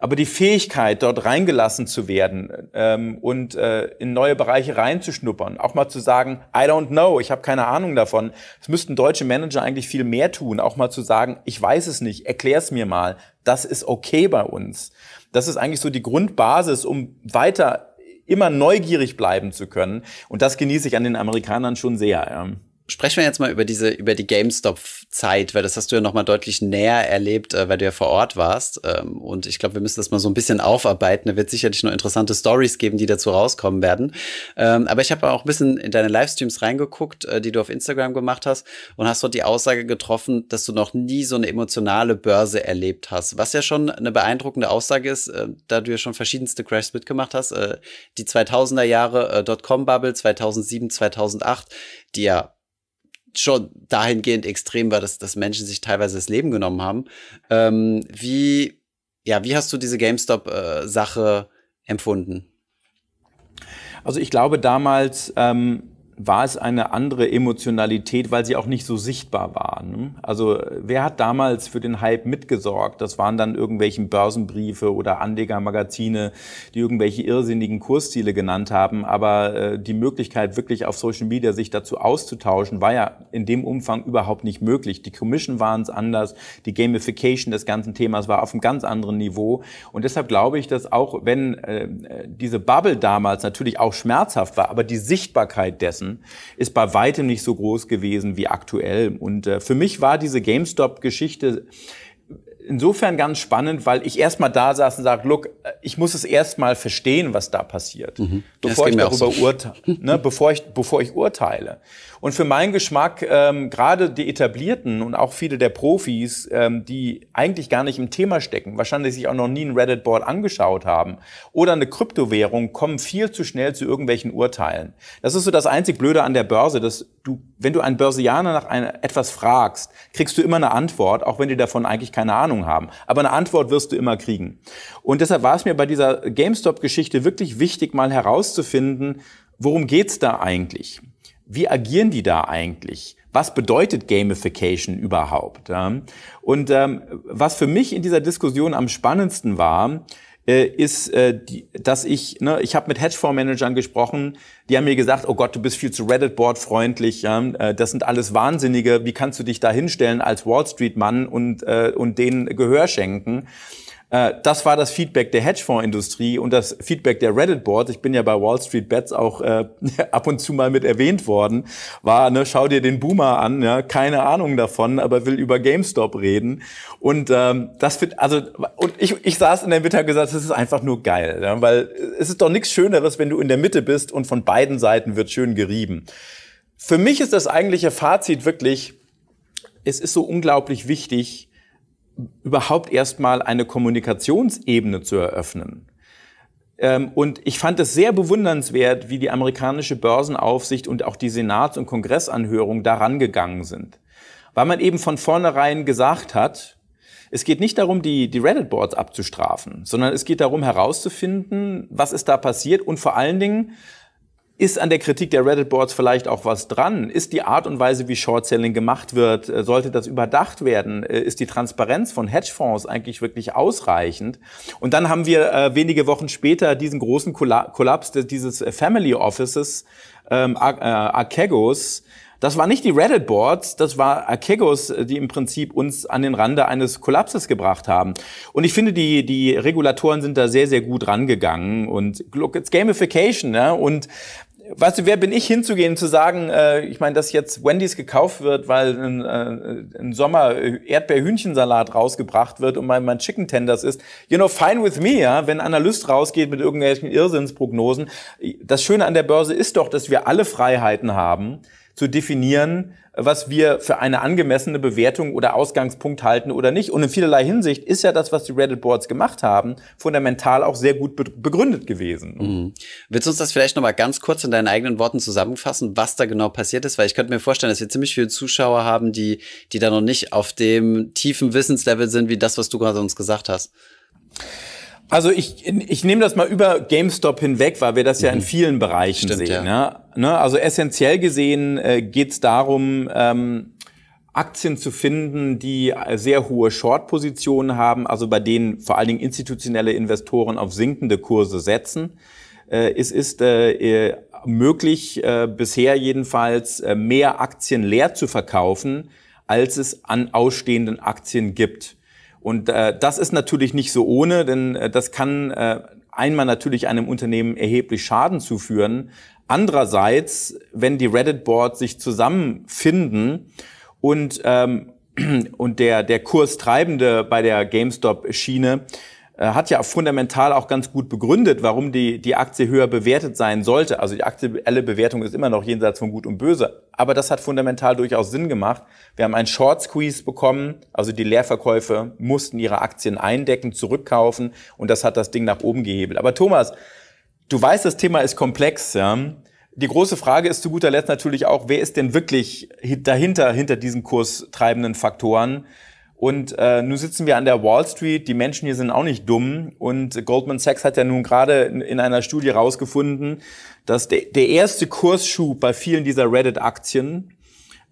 aber die Fähigkeit, dort reingelassen zu werden ähm, und äh, in neue Bereiche reinzuschnuppern, auch mal zu sagen, I don't know, ich habe keine Ahnung davon, das müssten deutsche Manager eigentlich viel mehr tun, auch mal zu sagen, ich weiß es nicht, erklär's mir mal, das ist okay bei uns. Das ist eigentlich so die Grundbasis, um weiter immer neugierig bleiben zu können. Und das genieße ich an den Amerikanern schon sehr. Ja. Sprechen wir jetzt mal über diese, über die GameStop-Zeit, weil das hast du ja nochmal deutlich näher erlebt, weil du ja vor Ort warst. Und ich glaube, wir müssen das mal so ein bisschen aufarbeiten. Da wird sicherlich noch interessante Stories geben, die dazu rauskommen werden. Aber ich habe auch ein bisschen in deine Livestreams reingeguckt, die du auf Instagram gemacht hast und hast dort die Aussage getroffen, dass du noch nie so eine emotionale Börse erlebt hast. Was ja schon eine beeindruckende Aussage ist, da du ja schon verschiedenste Crashs mitgemacht hast. Die zweitausender Jahre Dotcom-Bubble, zweitausendsieben, zweitausendacht, die ja schon dahingehend extrem war, dass, dass Menschen sich teilweise das Leben genommen haben. Ähm, wie, ja, wie hast du diese GameStop-Sache empfunden? Also ich glaube, damals ähm, war es eine andere Emotionalität, weil sie auch nicht so sichtbar war. Ne? Also wer hat damals für den Hype mitgesorgt? Das waren dann irgendwelche Börsenbriefe oder Anlegermagazine, die irgendwelche irrsinnigen Kursziele genannt haben. Aber äh, die Möglichkeit, wirklich auf Social Media sich dazu auszutauschen, war ja in dem Umfang überhaupt nicht möglich. Die Commission waren es anders, die Gamification des ganzen Themas war auf einem ganz anderen Niveau. Und deshalb glaube ich, dass auch wenn äh, diese Bubble damals natürlich auch schmerzhaft war, aber die Sichtbarkeit dessen ist bei weitem nicht so groß gewesen wie aktuell. Und äh, für mich war diese GameStop-Geschichte insofern ganz spannend, weil ich erstmal da saß und sage, look, ich muss es erstmal verstehen, was da passiert, mhm. bevor ich darüber so. urteile, ne, bevor ich, bevor ich urteile. Und für meinen Geschmack, ähm, gerade die Etablierten und auch viele der Profis, ähm, die eigentlich gar nicht im Thema stecken, wahrscheinlich sich auch noch nie ein Reddit-Board angeschaut haben oder eine Kryptowährung, kommen viel zu schnell zu irgendwelchen Urteilen. Das ist so das einzig Blöde an der Börse, dass du, wenn du einen Börsianer nach einer, etwas fragst, kriegst du immer eine Antwort, auch wenn die davon eigentlich keine Ahnung haben. Aber eine Antwort wirst du immer kriegen. Und deshalb war es mir bei dieser GameStop-Geschichte wirklich wichtig, mal herauszufinden, worum geht's da eigentlich? Wie agieren die da eigentlich? Was bedeutet Gamification überhaupt? Und ähm, was für mich in dieser Diskussion am spannendsten war, äh, ist, äh, die, dass ich, ne, ich habe mit Hedgefondsmanagern gesprochen, die haben mir gesagt, oh Gott, du bist viel zu Reddit-Board-freundlich, ja? äh, das sind alles Wahnsinnige, wie kannst du dich da hinstellen als Wall Street-Mann und, äh, und denen Gehör schenken? Das war das Feedback der Hedgefondsindustrie und das Feedback der Reddit-Boards. Ich bin ja bei Wall Street Bets auch äh, ab und zu mal mit erwähnt worden. War, ne, schau dir den Boomer an, ja, keine Ahnung davon, aber will über GameStop reden. Und ähm, das wird, also und ich, ich saß in der Mitte und gesagt, das ist einfach nur geil, ja, weil es ist doch nichts Schöneres, wenn du in der Mitte bist und von beiden Seiten wird schön gerieben. Für mich ist das eigentliche Fazit wirklich: Es ist so unglaublich wichtig, überhaupt erstmal eine Kommunikationsebene zu eröffnen. Und ich fand es sehr bewundernswert, wie die amerikanische Börsenaufsicht und auch die Senats- und Kongressanhörungen daran gegangen sind. Weil man eben von vornherein gesagt hat, es geht nicht darum, die, die Reddit-Boards abzustrafen, sondern es geht darum, herauszufinden, was ist da passiert und vor allen Dingen, ist an der Kritik der Reddit-Boards vielleicht auch was dran? Ist die Art und Weise, wie Short-Selling gemacht wird, sollte das überdacht werden? Ist die Transparenz von Hedgefonds eigentlich wirklich ausreichend? Und dann haben wir äh, wenige Wochen später diesen großen Kolla- Kollaps des, dieses Family Offices, ähm, Ar- äh, Archegos. Das war nicht die Reddit-Boards, das war Archegos, die im Prinzip uns an den Rande eines Kollapses gebracht haben. Und ich finde, die die Regulatoren sind da sehr, sehr gut rangegangen. Und look, it's Gamification, ne? Und weißt du, wer bin ich hinzugehen, zu sagen, äh, ich meine, dass jetzt Wendy's gekauft wird, weil im äh, Sommer Erdbeerhühnchensalat rausgebracht wird und mein, mein Chicken Tenders ist. You know, fine with me, ja, wenn ein Analyst rausgeht mit irgendwelchen Irrsinnsprognosen. Das Schöne an der Börse ist doch, dass wir alle Freiheiten haben, zu definieren, was wir für eine angemessene Bewertung oder Ausgangspunkt halten oder nicht. Und in vielerlei Hinsicht ist ja das, was die Reddit-Boards gemacht haben, fundamental auch sehr gut be- begründet gewesen. Mhm. Willst du uns das vielleicht nochmal ganz kurz in deinen eigenen Worten zusammenfassen, was da genau passiert ist? Weil ich könnte mir vorstellen, dass wir ziemlich viele Zuschauer haben, die, die da noch nicht auf dem tiefen Wissenslevel sind, wie das, was du gerade uns gesagt hast. Also ich, ich nehme das mal über GameStop hinweg, weil wir das ja in vielen Bereichen Stimmt, sehen. Ja. Ne? Also essentiell gesehen äh, geht es darum, ähm, Aktien zu finden, die sehr hohe Short-Positionen haben, also bei denen vor allen Dingen institutionelle Investoren auf sinkende Kurse setzen. Äh, es ist äh, möglich, äh, bisher jedenfalls, äh, mehr Aktien leer zu verkaufen, als es an ausstehenden Aktien gibt. Und äh, das ist natürlich nicht so ohne, denn äh, das kann äh, einmal natürlich einem Unternehmen erheblich Schaden zuführen. Andererseits, wenn die Reddit-Boards sich zusammenfinden und ähm, und der der Kurstreibende bei der GameStop-Schiene äh, hat ja fundamental auch ganz gut begründet, warum die die Aktie höher bewertet sein sollte. Also die aktuelle Bewertung ist immer noch jenseits von Gut und Böse. Aber das hat fundamental durchaus Sinn gemacht. Wir haben einen Short Squeeze bekommen, also die Leerverkäufe mussten ihre Aktien eindecken, zurückkaufen und das hat das Ding nach oben gehebelt. Aber Thomas, du weißt, das Thema ist komplex, ja. Die große Frage ist zu guter Letzt natürlich auch, wer ist denn wirklich dahinter, hinter diesen kurstreibenden Faktoren? Und äh, nun sitzen wir an der Wall Street, die Menschen hier sind auch nicht dumm und Goldman Sachs hat ja nun gerade in, in einer Studie rausgefunden, dass de, der erste Kursschub bei vielen dieser Reddit-Aktien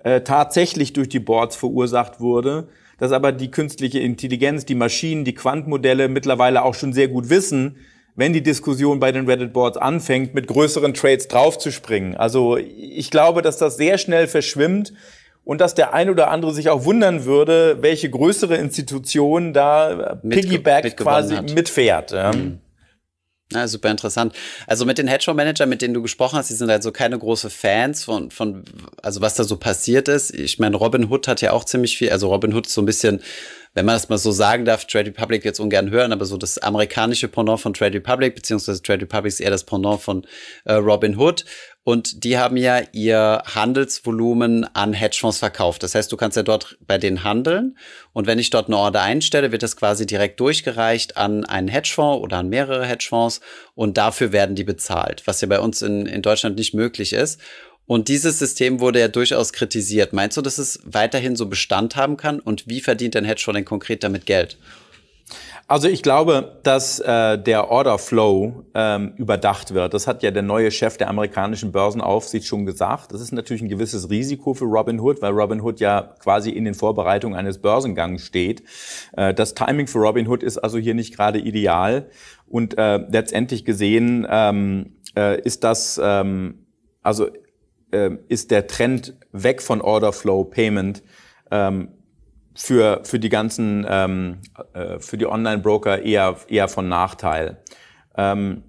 äh, tatsächlich durch die Boards verursacht wurde, dass aber die künstliche Intelligenz, die Maschinen, die Quantenmodelle mittlerweile auch schon sehr gut wissen, wenn die Diskussion bei den Reddit-Boards anfängt, mit größeren Trades draufzuspringen. Also ich glaube, dass das sehr schnell verschwimmt. Und dass der ein oder andere sich auch wundern würde, welche größere Institution da mit, Piggyback mit quasi hat. mitfährt. Ja. Mhm. Ja, super interessant. Also mit den Hedgefondsmanagern, mit denen du gesprochen hast, die sind halt so keine große Fans von, von, also was da so passiert ist. Ich meine, Robinhood hat ja auch ziemlich viel, also Robinhood ist so ein bisschen, wenn man das mal so sagen darf, Trade Republic jetzt ungern hören, aber so das amerikanische Pendant von Trade Republic, beziehungsweise Trade Republic ist eher das Pendant von äh, Robinhood. Und die haben ja ihr Handelsvolumen an Hedgefonds verkauft. Das heißt, du kannst ja dort bei denen handeln. Und wenn ich dort eine Order einstelle, wird das quasi direkt durchgereicht an einen Hedgefonds oder an mehrere Hedgefonds. Und dafür werden die bezahlt, was ja bei uns in, in Deutschland nicht möglich ist. Und dieses System wurde ja durchaus kritisiert. Meinst du, dass es weiterhin so Bestand haben kann? Und wie verdient ein Hedgefonds denn konkret damit Geld? Also ich glaube, dass äh, der Orderflow ähm, überdacht wird. Das hat ja der neue Chef der amerikanischen Börsenaufsicht schon gesagt. Das ist natürlich ein gewisses Risiko für Robinhood, weil Robinhood ja quasi in den Vorbereitungen eines Börsengangs steht. Äh, das Timing für Robinhood ist also hier nicht gerade ideal. Und äh, letztendlich gesehen ähm, äh, ist das, ähm, also äh, ist der Trend weg von Orderflow Payment ähm, für für die ganzen ähm, äh, für die Online-Broker eher eher von Nachteil. Ähm,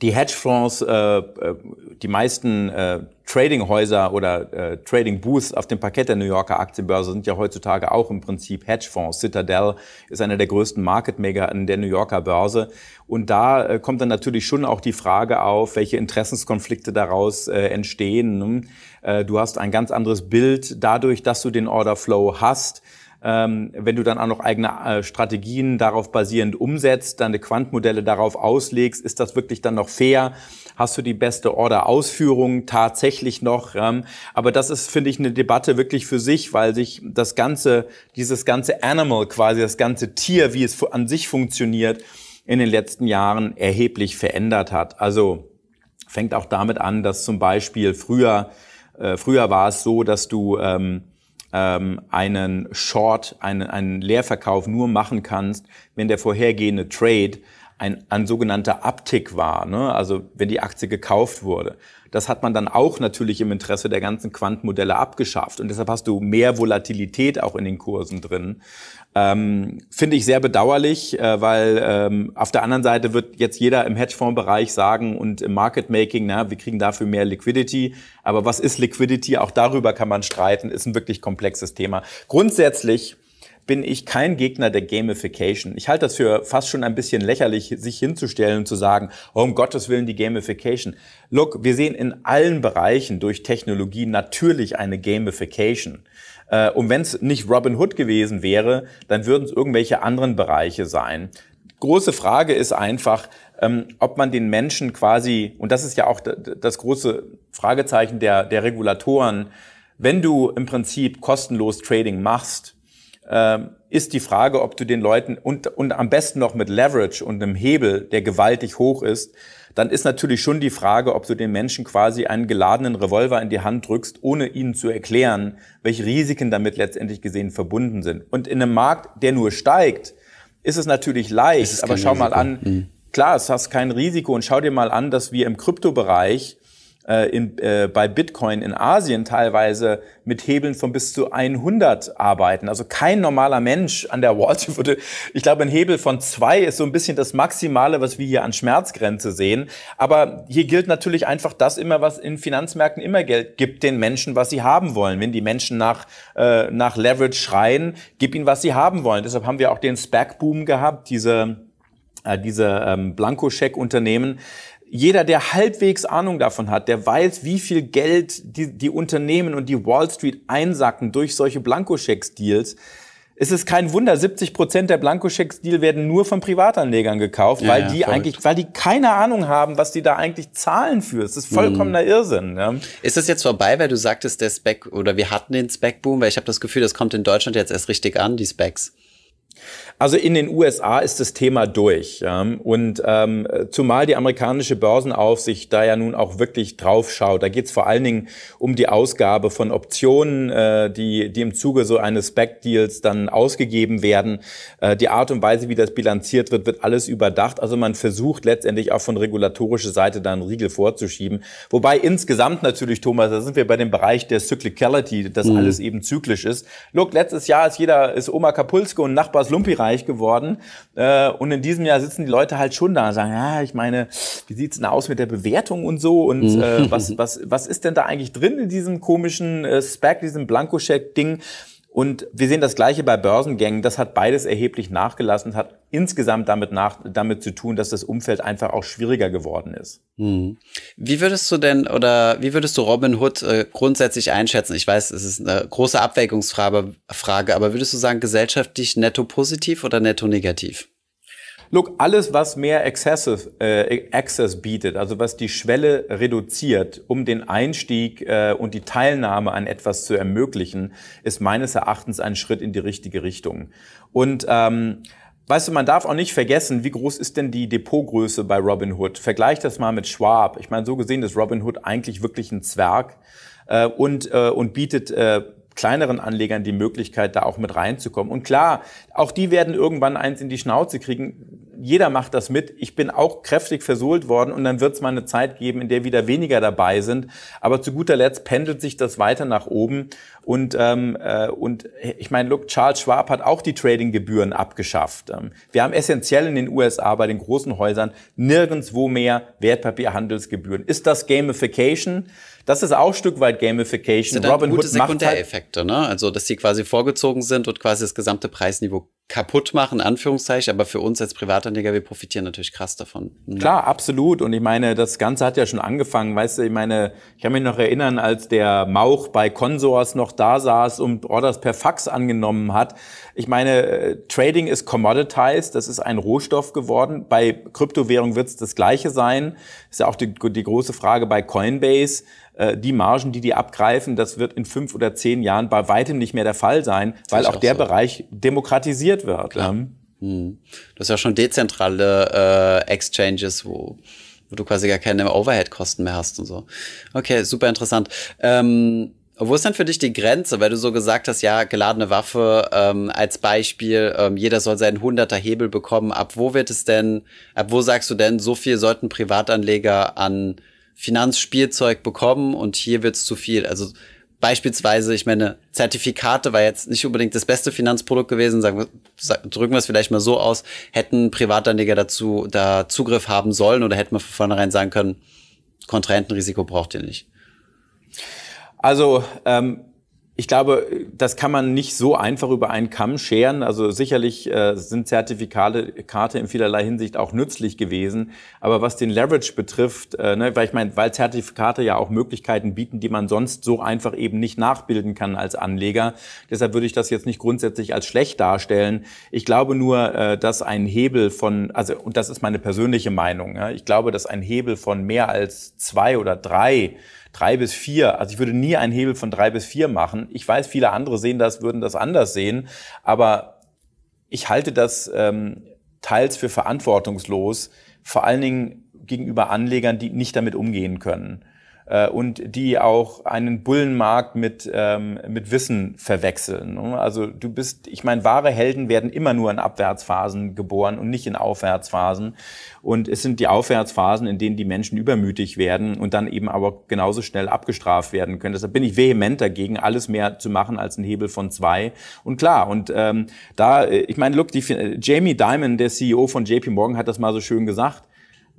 die Hedgefonds, äh, äh, die meisten äh, Tradinghäuser oder äh, Trading Booths auf dem Parkett der New Yorker Aktienbörse sind ja heutzutage auch im Prinzip Hedgefonds. Citadel ist einer der größten Market Maker an der New Yorker Börse. Und da äh, kommt dann natürlich schon auch die Frage auf, welche Interessenskonflikte daraus äh, entstehen. Äh, du hast ein ganz anderes Bild dadurch, dass du den Orderflow hast. Wenn du dann auch noch eigene Strategien darauf basierend umsetzt, deine Quantmodelle darauf auslegst, ist das wirklich dann noch fair? Hast du die beste Order-Ausführung tatsächlich noch? Aber das ist, finde ich, eine Debatte wirklich für sich, weil sich das ganze, dieses ganze Animal quasi, das ganze Tier, wie es an sich funktioniert, in den letzten Jahren erheblich verändert hat. Also fängt auch damit an, dass zum Beispiel früher, äh, früher war es so, dass du ähm, einen Short, einen, einen Leerverkauf nur machen kannst, wenn der vorhergehende Trade ein, ein sogenannter Uptick war, ne? Also wenn die Aktie gekauft wurde. Das hat man dann auch natürlich im Interesse der ganzen Quantenmodelle abgeschafft. Und deshalb hast du mehr Volatilität auch in den Kursen drin. Ähm, finde ich sehr bedauerlich, äh, weil ähm, auf der anderen Seite wird jetzt jeder im Hedgefonds-Bereich sagen und im Market-Making, na, wir kriegen dafür mehr Liquidity. Aber was ist Liquidity? Auch darüber kann man streiten. Ist ein wirklich komplexes Thema. Grundsätzlich bin ich kein Gegner der Gamification. Ich halte das für fast schon ein bisschen lächerlich, sich hinzustellen und zu sagen, oh, um Gottes Willen die Gamification. Look, wir sehen in allen Bereichen durch Technologie natürlich eine Gamification. Und wenn es nicht Robinhood gewesen wäre, dann würden es irgendwelche anderen Bereiche sein. Große Frage ist einfach, ob man den Menschen quasi, und das ist ja auch das große Fragezeichen der, der Regulatoren, wenn du im Prinzip kostenlos Trading machst, ist die Frage, ob du den Leuten und, und am besten noch mit Leverage und einem Hebel, der gewaltig hoch ist, dann ist natürlich schon die Frage, ob du den Menschen quasi einen geladenen Revolver in die Hand drückst, ohne ihnen zu erklären, welche Risiken damit letztendlich gesehen verbunden sind. Und in einem Markt, der nur steigt, ist es natürlich leicht, es aber schau Risiko. mal an, mhm. klar, es hast kein Risiko und schau dir mal an, dass wir im Kryptobereich In, äh, bei Bitcoin in Asien teilweise mit Hebeln von bis zu hundert arbeiten. Also kein normaler Mensch an der Wall Street würde, ich glaube, ein Hebel von zwei ist so ein bisschen das Maximale, was wir hier an Schmerzgrenze sehen. Aber hier gilt natürlich einfach das immer, was in Finanzmärkten immer gilt. Gib den Menschen, was sie haben wollen. Wenn die Menschen nach, äh, nach Leverage schreien, gib ihnen, was sie haben wollen. Deshalb haben wir auch den SPAC-Boom gehabt, diese, äh, diese ähm, Blankoscheck-Unternehmen. Jeder, der halbwegs Ahnung davon hat, der weiß, wie viel Geld die, die Unternehmen und die Wall Street einsacken durch solche Blankoscheck-Deals. Es ist kein Wunder, siebzig Prozent der Blankoscheck-Deal werden nur von Privatanlegern gekauft, ja, weil ja, die voll. eigentlich, weil die keine Ahnung haben, was die da eigentlich zahlen für. Es ist vollkommener mhm. Irrsinn. Ne? Ist das jetzt vorbei, weil du sagtest, der Spec oder wir hatten den Spec-Boom, weil ich habe das Gefühl, das kommt in Deutschland jetzt erst richtig an, die Specs. Also in den U S A ist das Thema durch, ja. Und ähm, zumal die amerikanische Börsenaufsicht da ja nun auch wirklich drauf schaut. Da geht es vor allen Dingen um die Ausgabe von Optionen, äh, die, die im Zuge so eines SPAC-Deals dann ausgegeben werden. Äh, die Art und Weise, wie das bilanziert wird, wird alles überdacht. Also man versucht letztendlich auch von regulatorischer Seite da einen Riegel vorzuschieben. Wobei insgesamt natürlich, Thomas, da sind wir bei dem Bereich der Cyclicality, dass mhm. alles eben zyklisch ist. Look, letztes Jahr ist jeder, ist Oma Kapulske und Nachbars Lumpi geworden. Und in diesem Jahr sitzen die Leute halt schon da und sagen, ja, ich meine, wie sieht's denn aus mit der Bewertung und so? Und äh, was, was, was ist denn da eigentlich drin in diesem komischen äh, SPAC, diesem Blankoscheck-Ding? Und wir sehen das Gleiche bei Börsengängen. Das hat beides erheblich nachgelassen. Das hat insgesamt damit, nach, damit zu tun, dass das Umfeld einfach auch schwieriger geworden ist. Hm. Wie würdest du denn oder wie würdest du Robinhood äh, grundsätzlich einschätzen? Ich weiß, es ist eine große Abwägungsfrage, Frage, aber würdest du sagen, gesellschaftlich netto positiv oder netto negativ? Look, alles, was mehr excessive, äh, Access bietet, also was die Schwelle reduziert, um den Einstieg äh, und die Teilnahme an etwas zu ermöglichen, ist meines Erachtens ein Schritt in die richtige Richtung. Und ähm, weißt du, man darf auch nicht vergessen, wie groß ist denn die Depotgröße bei Robinhood? Vergleich das mal mit Schwab. Ich meine, so gesehen ist Robinhood eigentlich wirklich ein Zwerg äh, und, äh, und bietet äh, kleineren Anlegern die Möglichkeit, da auch mit reinzukommen. Und klar, auch die werden irgendwann eins in die Schnauze kriegen. Jeder macht das mit. Ich bin auch kräftig versohlt worden und dann wird es mal eine Zeit geben, in der wieder weniger dabei sind. Aber zu guter Letzt pendelt sich das weiter nach oben. Und ähm, äh, und ich meine, look, Charles Schwab hat auch die Tradinggebühren abgeschafft. Ähm, wir haben essentiell in den U S A bei den großen Häusern nirgendwo mehr Wertpapierhandelsgebühren. Ist das Gamification? Das ist auch ein Stück weit Gamification. Das sind dann gute Sekundäreffekte, ne? Also, dass die quasi vorgezogen sind und quasi das gesamte Preisniveau kaputt machen, in Anführungszeichen, aber für uns als Privatanleger, wir profitieren natürlich krass davon. Mhm. Klar, absolut. Und ich meine, das Ganze hat ja schon angefangen, weißt du, ich meine, ich kann mich noch erinnern, als der Mauch bei Consors noch da saß und Orders per Fax angenommen hat. Ich meine, Trading ist commoditized, das ist ein Rohstoff geworden. Bei Kryptowährung wird es das Gleiche sein. Ist ja auch die, die große Frage bei Coinbase. Die Margen, die die abgreifen, das wird in fünf oder zehn Jahren bei weitem nicht mehr der Fall sein, weil auch der Bereich demokratisiert wird. Klar. Hm. Du hast ja schon dezentrale äh, Exchanges, wo, wo du quasi gar keine Overhead-Kosten mehr hast und so. Okay, super interessant. Ähm, wo ist denn für dich die Grenze, weil du so gesagt hast, ja, geladene Waffe ähm, als Beispiel, ähm, jeder soll seinen hunderter Hebel bekommen. Ab wo wird es denn, ab wo sagst du denn, so viel sollten Privatanleger an Finanzspielzeug bekommen und hier wird's zu viel? Also beispielsweise, ich meine, Zertifikate war jetzt nicht unbedingt das beste Finanzprodukt gewesen, sagen wir, drücken wir es vielleicht mal so aus, hätten Privatanleger dazu da Zugriff haben sollen oder hätten wir von vornherein sagen können, Kontrahentenrisiko braucht ihr nicht? Also ähm ich glaube, das kann man nicht so einfach über einen Kamm scheren. Also sicherlich äh, sind Zertifikate in vielerlei Hinsicht auch nützlich gewesen. Aber was den Leverage betrifft, äh, ne, weil ich meine, weil Zertifikate ja auch Möglichkeiten bieten, die man sonst so einfach eben nicht nachbilden kann als Anleger. Deshalb würde ich das jetzt nicht grundsätzlich als schlecht darstellen. Ich glaube nur, äh, dass ein Hebel von, also und das ist meine persönliche Meinung, ja, ich glaube, dass ein Hebel von mehr als zwei oder drei Drei bis vier, also ich würde nie einen Hebel von drei bis vier machen. Ich weiß, viele andere sehen das, würden das anders sehen, aber ich halte das ähm, teils für verantwortungslos, vor allen Dingen gegenüber Anlegern, die nicht damit umgehen können äh, und die auch einen Bullenmarkt mit ähm, mit Wissen verwechseln. Also du bist, ich meine, wahre Helden werden immer nur in Abwärtsphasen geboren und nicht in Aufwärtsphasen. Und es sind die Aufwärtsphasen, in denen die Menschen übermütig werden und dann eben aber genauso schnell abgestraft werden können. Deshalb bin ich vehement dagegen, alles mehr zu machen als ein Hebel von zwei. Und klar, und ähm, da, ich meine, look, die, Jamie Dimon, der C E O von J P Morgan, hat das mal so schön gesagt.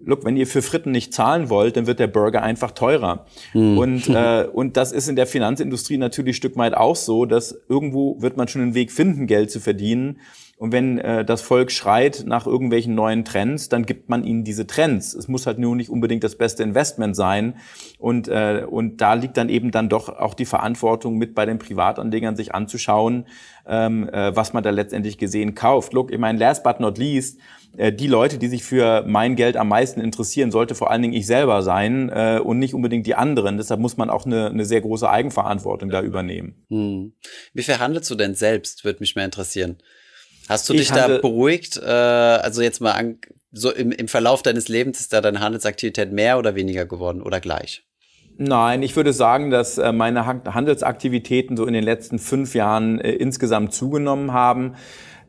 Look, wenn ihr für Fritten nicht zahlen wollt, dann wird der Burger einfach teurer. Mhm. Und äh, und das ist in der Finanzindustrie natürlich ein Stück weit auch so, dass irgendwo wird man schon einen Weg finden, Geld zu verdienen. Und wenn äh, das Volk schreit nach irgendwelchen neuen Trends, dann gibt man ihnen diese Trends. Es muss halt nur nicht unbedingt das beste Investment sein. Und äh, und da liegt dann eben dann doch auch die Verantwortung mit bei den Privatanlegern, sich anzuschauen, ähm, äh, was man da letztendlich gesehen kauft. Look, ich meine, last but not least, äh, die Leute, die sich für mein Geld am meisten interessieren, sollte vor allen Dingen ich selber sein äh, und nicht unbedingt die anderen. Deshalb muss man auch eine, eine sehr große Eigenverantwortung da übernehmen. Hm. Wie verhandelst du denn selbst, würde mich mehr interessieren. Hast du dich da beruhigt? Also jetzt mal an, so im, im Verlauf deines Lebens ist da deine Handelsaktivität mehr oder weniger geworden oder gleich? Nein, ich würde sagen, dass meine Handelsaktivitäten so in den letzten fünf Jahren insgesamt zugenommen haben.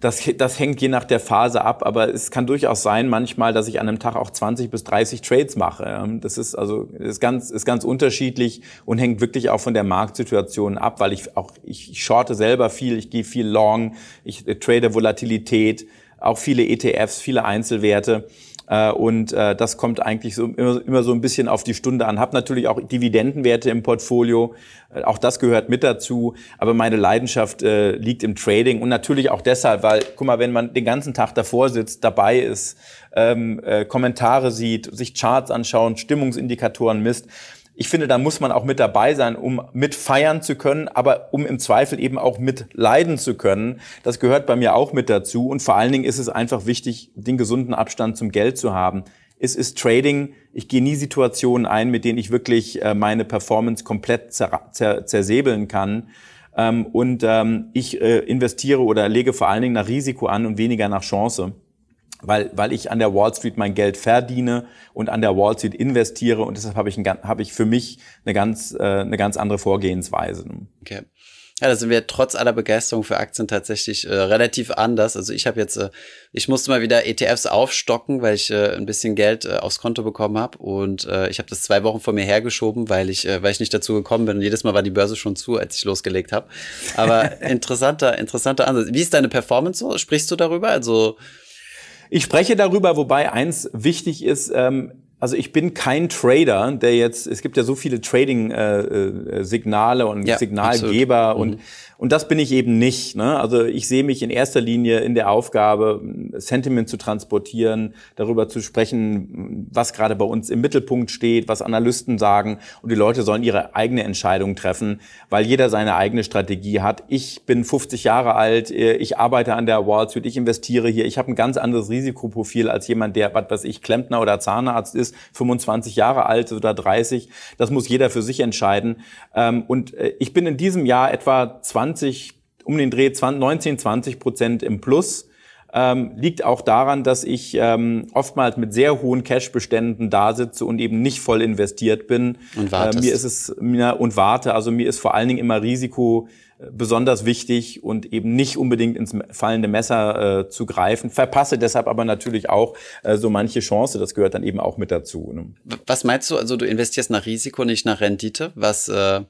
Das, das hängt je nach der Phase ab, aber es kann durchaus sein manchmal, dass ich an einem Tag auch zwanzig bis dreißig Trades mache. Das ist also ist ganz ist ganz unterschiedlich und hängt wirklich auch von der Marktsituation ab, weil ich auch ich shorte selber viel, ich gehe viel long, ich trade Volatilität, auch viele E T Fs, viele Einzelwerte. Äh, und äh, das kommt eigentlich so immer, immer so ein bisschen auf die Stunde an. Hab natürlich auch Dividendenwerte im Portfolio. Äh, auch das gehört mit dazu. Aber meine Leidenschaft äh, liegt im Trading. Und natürlich auch deshalb, weil, guck mal, wenn man den ganzen Tag davor sitzt, dabei ist, ähm, äh, Kommentare sieht, sich Charts anschaut, Stimmungsindikatoren misst, ich finde, da muss man auch mit dabei sein, um mit feiern zu können, aber um im Zweifel eben auch mit leiden zu können. Das gehört bei mir auch mit dazu. Und vor allen Dingen ist es einfach wichtig, den gesunden Abstand zum Geld zu haben. Es ist Trading. Ich gehe nie Situationen ein, mit denen ich wirklich meine Performance komplett zer- zer- zersäbeln kann. Und ich investiere oder lege vor allen Dingen nach Risiko an und weniger nach Chance. Weil, weil ich an der Wall Street mein Geld verdiene und an der Wall Street investiere, und deshalb habe ich, ein, habe ich für mich eine ganz, äh, eine ganz andere Vorgehensweise. Okay. Ja, da sind wir trotz aller Begeisterung für Aktien tatsächlich äh, relativ anders. Also ich habe jetzt, äh, ich musste mal wieder E T Fs aufstocken, weil ich äh, ein bisschen Geld äh, aufs Konto bekommen habe, und äh, ich habe das zwei Wochen vor mir hergeschoben, weil ich, äh, weil ich nicht dazu gekommen bin. Und jedes Mal war die Börse schon zu, als ich losgelegt habe. Aber interessanter, interessanter Ansatz. Wie ist deine Performance so? Sprichst du darüber? Also ich spreche darüber, wobei eins wichtig ist, ähm, also ich bin kein Trader, der jetzt, es gibt ja so viele Trading-Signale äh, und ja, Signalgeber, absolut. und mhm. und das bin ich eben nicht. Ne? Also ich sehe mich in erster Linie in der Aufgabe, Sentiment zu transportieren, darüber zu sprechen, was gerade bei uns im Mittelpunkt steht, was Analysten sagen, und die Leute sollen ihre eigene Entscheidung treffen, weil jeder seine eigene Strategie hat. Ich bin fünfzig Jahre alt, ich arbeite an der Wall Street, ich investiere hier, ich habe ein ganz anderes Risikoprofil als jemand, der, was weiß ich, Klempner oder Zahnarzt ist, fünfundzwanzig Jahre alt oder dreißig. Das muss jeder für sich entscheiden. Und ich bin in diesem Jahr etwa zwanzig, um den Dreh neunzehn, zwanzig Prozent im Plus. Ähm, liegt auch daran, dass ich ähm, oftmals mit sehr hohen Cash-Beständen dasitze und eben nicht voll investiert bin. Und wartest. Äh, mir ist es, ja, und warte. Also mir ist vor allen Dingen immer Risiko besonders wichtig und eben nicht unbedingt ins fallende Messer äh, zu greifen. Verpasse deshalb aber natürlich auch äh, so manche Chance. Das gehört dann eben auch mit dazu. Ne? Was meinst du? Also du investierst nach Risiko, nicht nach Rendite? Was, äh,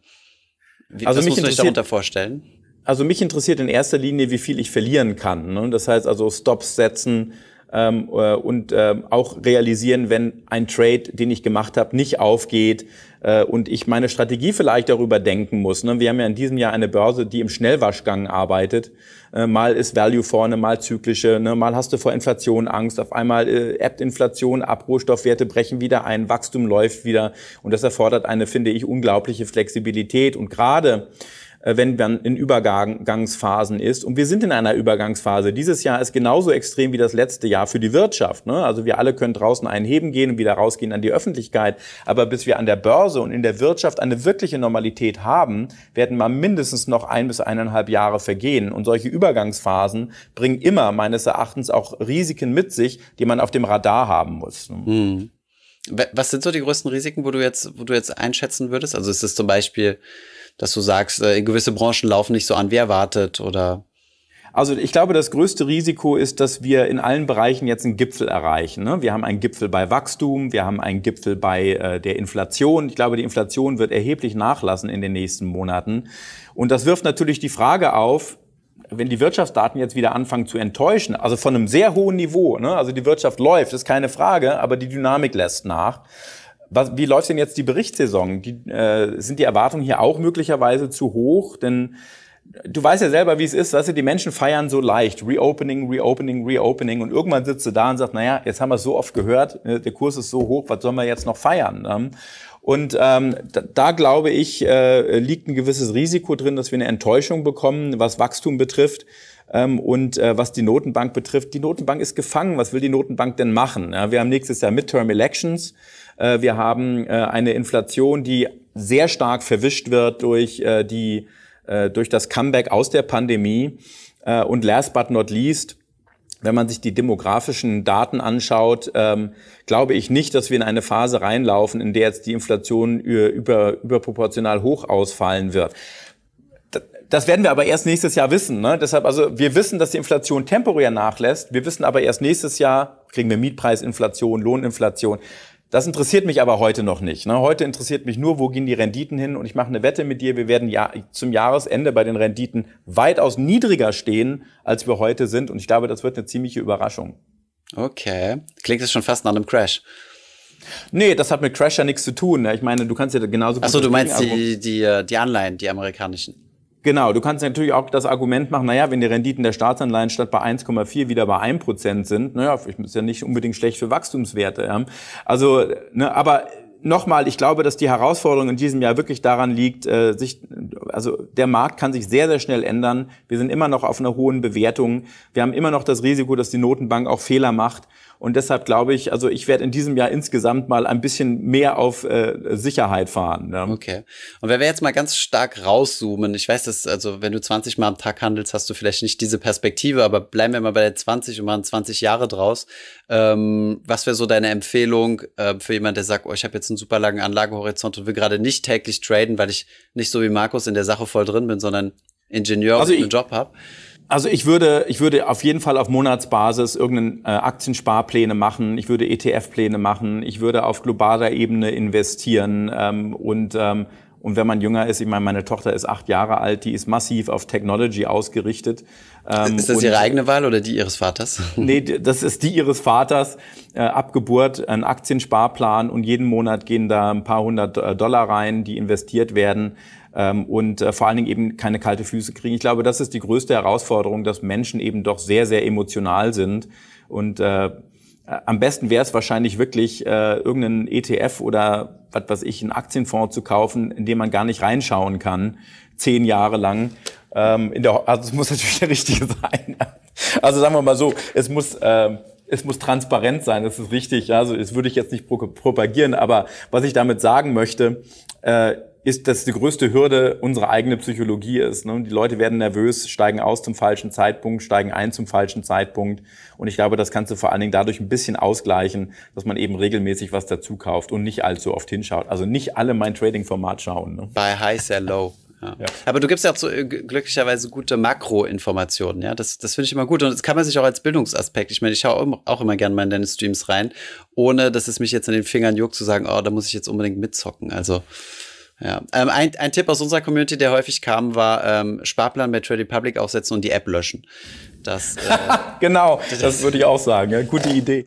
wie, also was mich musst du dich darunter vorstellen? Also mich interessiert in erster Linie, wie viel ich verlieren kann. Ne? Das heißt also Stops setzen ähm, äh, und äh, auch realisieren, wenn ein Trade, den ich gemacht habe, nicht aufgeht äh, und ich meine Strategie vielleicht darüber denken muss. Ne? Wir haben ja in diesem Jahr eine Börse, die im Schnellwaschgang arbeitet. Äh, mal ist Value vorne, mal zyklische, ne? Mal hast du vor Inflation Angst. Auf einmal äh, ebbt Inflation ab, Rohstoffwerte brechen wieder ein, Wachstum läuft wieder. Und das erfordert eine, finde ich, unglaubliche Flexibilität. Und gerade wenn man in Übergangsphasen ist. Und wir sind in einer Übergangsphase. Dieses Jahr ist genauso extrem wie das letzte Jahr für die Wirtschaft. Ne? Also wir alle können draußen einheben gehen und wieder rausgehen an die Öffentlichkeit. Aber bis wir an der Börse und in der Wirtschaft eine wirkliche Normalität haben, werden mal mindestens noch ein bis eineinhalb Jahre vergehen. Und solche Übergangsphasen bringen immer meines Erachtens auch Risiken mit sich, die man auf dem Radar haben muss. Hm. Was sind so die größten Risiken, wo du jetzt, wo du jetzt einschätzen würdest? Also ist es zum Beispiel, dass du sagst, äh, gewisse Branchen laufen nicht so an wie erwartet, oder? Also ich glaube, das größte Risiko ist, dass wir in allen Bereichen jetzt einen Gipfel erreichen. Ne? Wir haben einen Gipfel bei Wachstum, wir haben einen Gipfel bei äh, der Inflation. Ich glaube, die Inflation wird erheblich nachlassen in den nächsten Monaten. Und das wirft natürlich die Frage auf, wenn die Wirtschaftsdaten jetzt wieder anfangen zu enttäuschen, also von einem sehr hohen Niveau, ne? Also die Wirtschaft läuft, ist keine Frage, aber die Dynamik lässt nach. Was, wie läuft denn jetzt die Berichtssaison? Die, äh, sind die Erwartungen hier auch möglicherweise zu hoch? Denn du weißt ja selber, wie es ist, weißt du, die Menschen feiern so leicht. Reopening, Reopening, Reopening. Und irgendwann sitzt du da und sagst, naja, jetzt haben wir es so oft gehört, der Kurs ist so hoch, was sollen wir jetzt noch feiern? Und ähm, da, da, glaube ich, äh, liegt ein gewisses Risiko drin, dass wir eine Enttäuschung bekommen, was Wachstum betrifft. Und äh, was die Notenbank betrifft, die Notenbank ist gefangen. Was will die Notenbank denn machen? Ja, wir haben nächstes Jahr Midterm Elections. Äh, wir haben äh, eine Inflation, die sehr stark verwischt wird durch, äh, die, äh, durch das Comeback aus der Pandemie. Äh, und last but not least, wenn man sich die demografischen Daten anschaut, ähm, glaube ich nicht, dass wir in eine Phase reinlaufen, in der jetzt die Inflation über, überproportional hoch ausfallen wird. Das werden wir aber erst nächstes Jahr wissen. Ne? Deshalb, also wir wissen, dass die Inflation temporär nachlässt. Wir wissen aber erst nächstes Jahr, kriegen wir Mietpreisinflation, Lohninflation. Das interessiert mich aber heute noch nicht. Ne? Heute interessiert mich nur, wo gehen die Renditen hin? Und ich mache eine Wette mit dir, wir werden ja zum Jahresende bei den Renditen weitaus niedriger stehen, als wir heute sind. Und ich glaube, das wird eine ziemliche Überraschung. Okay. Klingt es schon fast nach einem Crash. Nee, das hat mit Crash ja nichts zu tun. Ich meine, du kannst ja genauso gut... Achso, du meinst die, die, die Anleihen, die amerikanischen. Genau, du kannst natürlich auch das Argument machen, naja, wenn die Renditen der Staatsanleihen statt bei eins Komma vier wieder bei ein Prozent sind, naja, das ist ja nicht unbedingt schlecht für Wachstumswerte. Ja. Also, ne, aber... Nochmal, ich glaube, dass die Herausforderung in diesem Jahr wirklich daran liegt, äh, sich, also der Markt kann sich sehr, sehr schnell ändern. Wir sind immer noch auf einer hohen Bewertung. Wir haben immer noch das Risiko, dass die Notenbank auch Fehler macht. Und deshalb glaube ich, also ich werde in diesem Jahr insgesamt mal ein bisschen mehr auf äh, Sicherheit fahren. Ne? Okay. Und wenn wir jetzt mal ganz stark rauszoomen, ich weiß, dass, also wenn du zwanzig Mal am Tag handelst, hast du vielleicht nicht diese Perspektive, aber bleiben wir mal bei der zwanzig und machen zwanzig Jahre draus. Ähm, was wäre so deine Empfehlung äh, für jemanden, der sagt, oh, ich habe jetzt einen super langen Anlagehorizont und will gerade nicht täglich traden, weil ich nicht so wie Markus in der Sache voll drin bin, sondern Ingenieur also und einen Job habe? Also ich würde, ich würde auf jeden Fall auf Monatsbasis irgendeinen äh, Aktiensparpläne machen. Ich würde E T F-Pläne machen. Ich würde auf globaler Ebene investieren. Ähm, und ähm, und wenn man jünger ist, ich meine, meine Tochter ist acht Jahre alt, die ist massiv auf Technology ausgerichtet. Ähm, ist das ihre eigene Wahl oder die ihres Vaters? Nee, das ist die ihres Vaters. Äh, ab Geburt ein Aktiensparplan und jeden Monat gehen da ein paar hundert Dollar rein, die investiert werden. Und vor allen Dingen eben keine kalte Füße kriegen. Ich glaube, das ist die größte Herausforderung, dass Menschen eben doch sehr, sehr emotional sind. Und äh, am besten wäre es wahrscheinlich wirklich, äh, irgendeinen E T F oder was weiß ich, einen Aktienfonds zu kaufen, in den man gar nicht reinschauen kann, zehn Jahre lang. Ähm, in der, also es muss natürlich der richtige sein. Also sagen wir mal so, es muss... Äh, Es muss transparent sein, das ist richtig. Also das würde ich jetzt nicht propagieren, aber was ich damit sagen möchte, äh, ist, dass die größte Hürde unsere eigene Psychologie ist. Ne? Die Leute werden nervös, steigen aus zum falschen Zeitpunkt, steigen ein zum falschen Zeitpunkt. Und ich glaube, das kannst du vor allen Dingen dadurch ein bisschen ausgleichen, dass man eben regelmäßig was dazu kauft und nicht allzu oft hinschaut. Also nicht alle mein Trading-Format schauen. Ne? By high, sell low. Ja. Ja. Aber du gibst ja auch so glücklicherweise gute Makroinformationen, ja, das, das finde ich immer gut und das kann man sich auch als Bildungsaspekt, ich meine, ich schaue auch immer gerne mal in deine Streams rein, ohne dass es mich jetzt in den Fingern juckt zu sagen, oh, da muss ich jetzt unbedingt mitzocken, also ja. Ähm, ein, ein Tipp aus unserer Community, der häufig kam, war ähm, Sparplan bei Trade Republic aufsetzen und die App löschen. Das, äh, genau, das, das würde ich auch sagen, ja, gute Idee.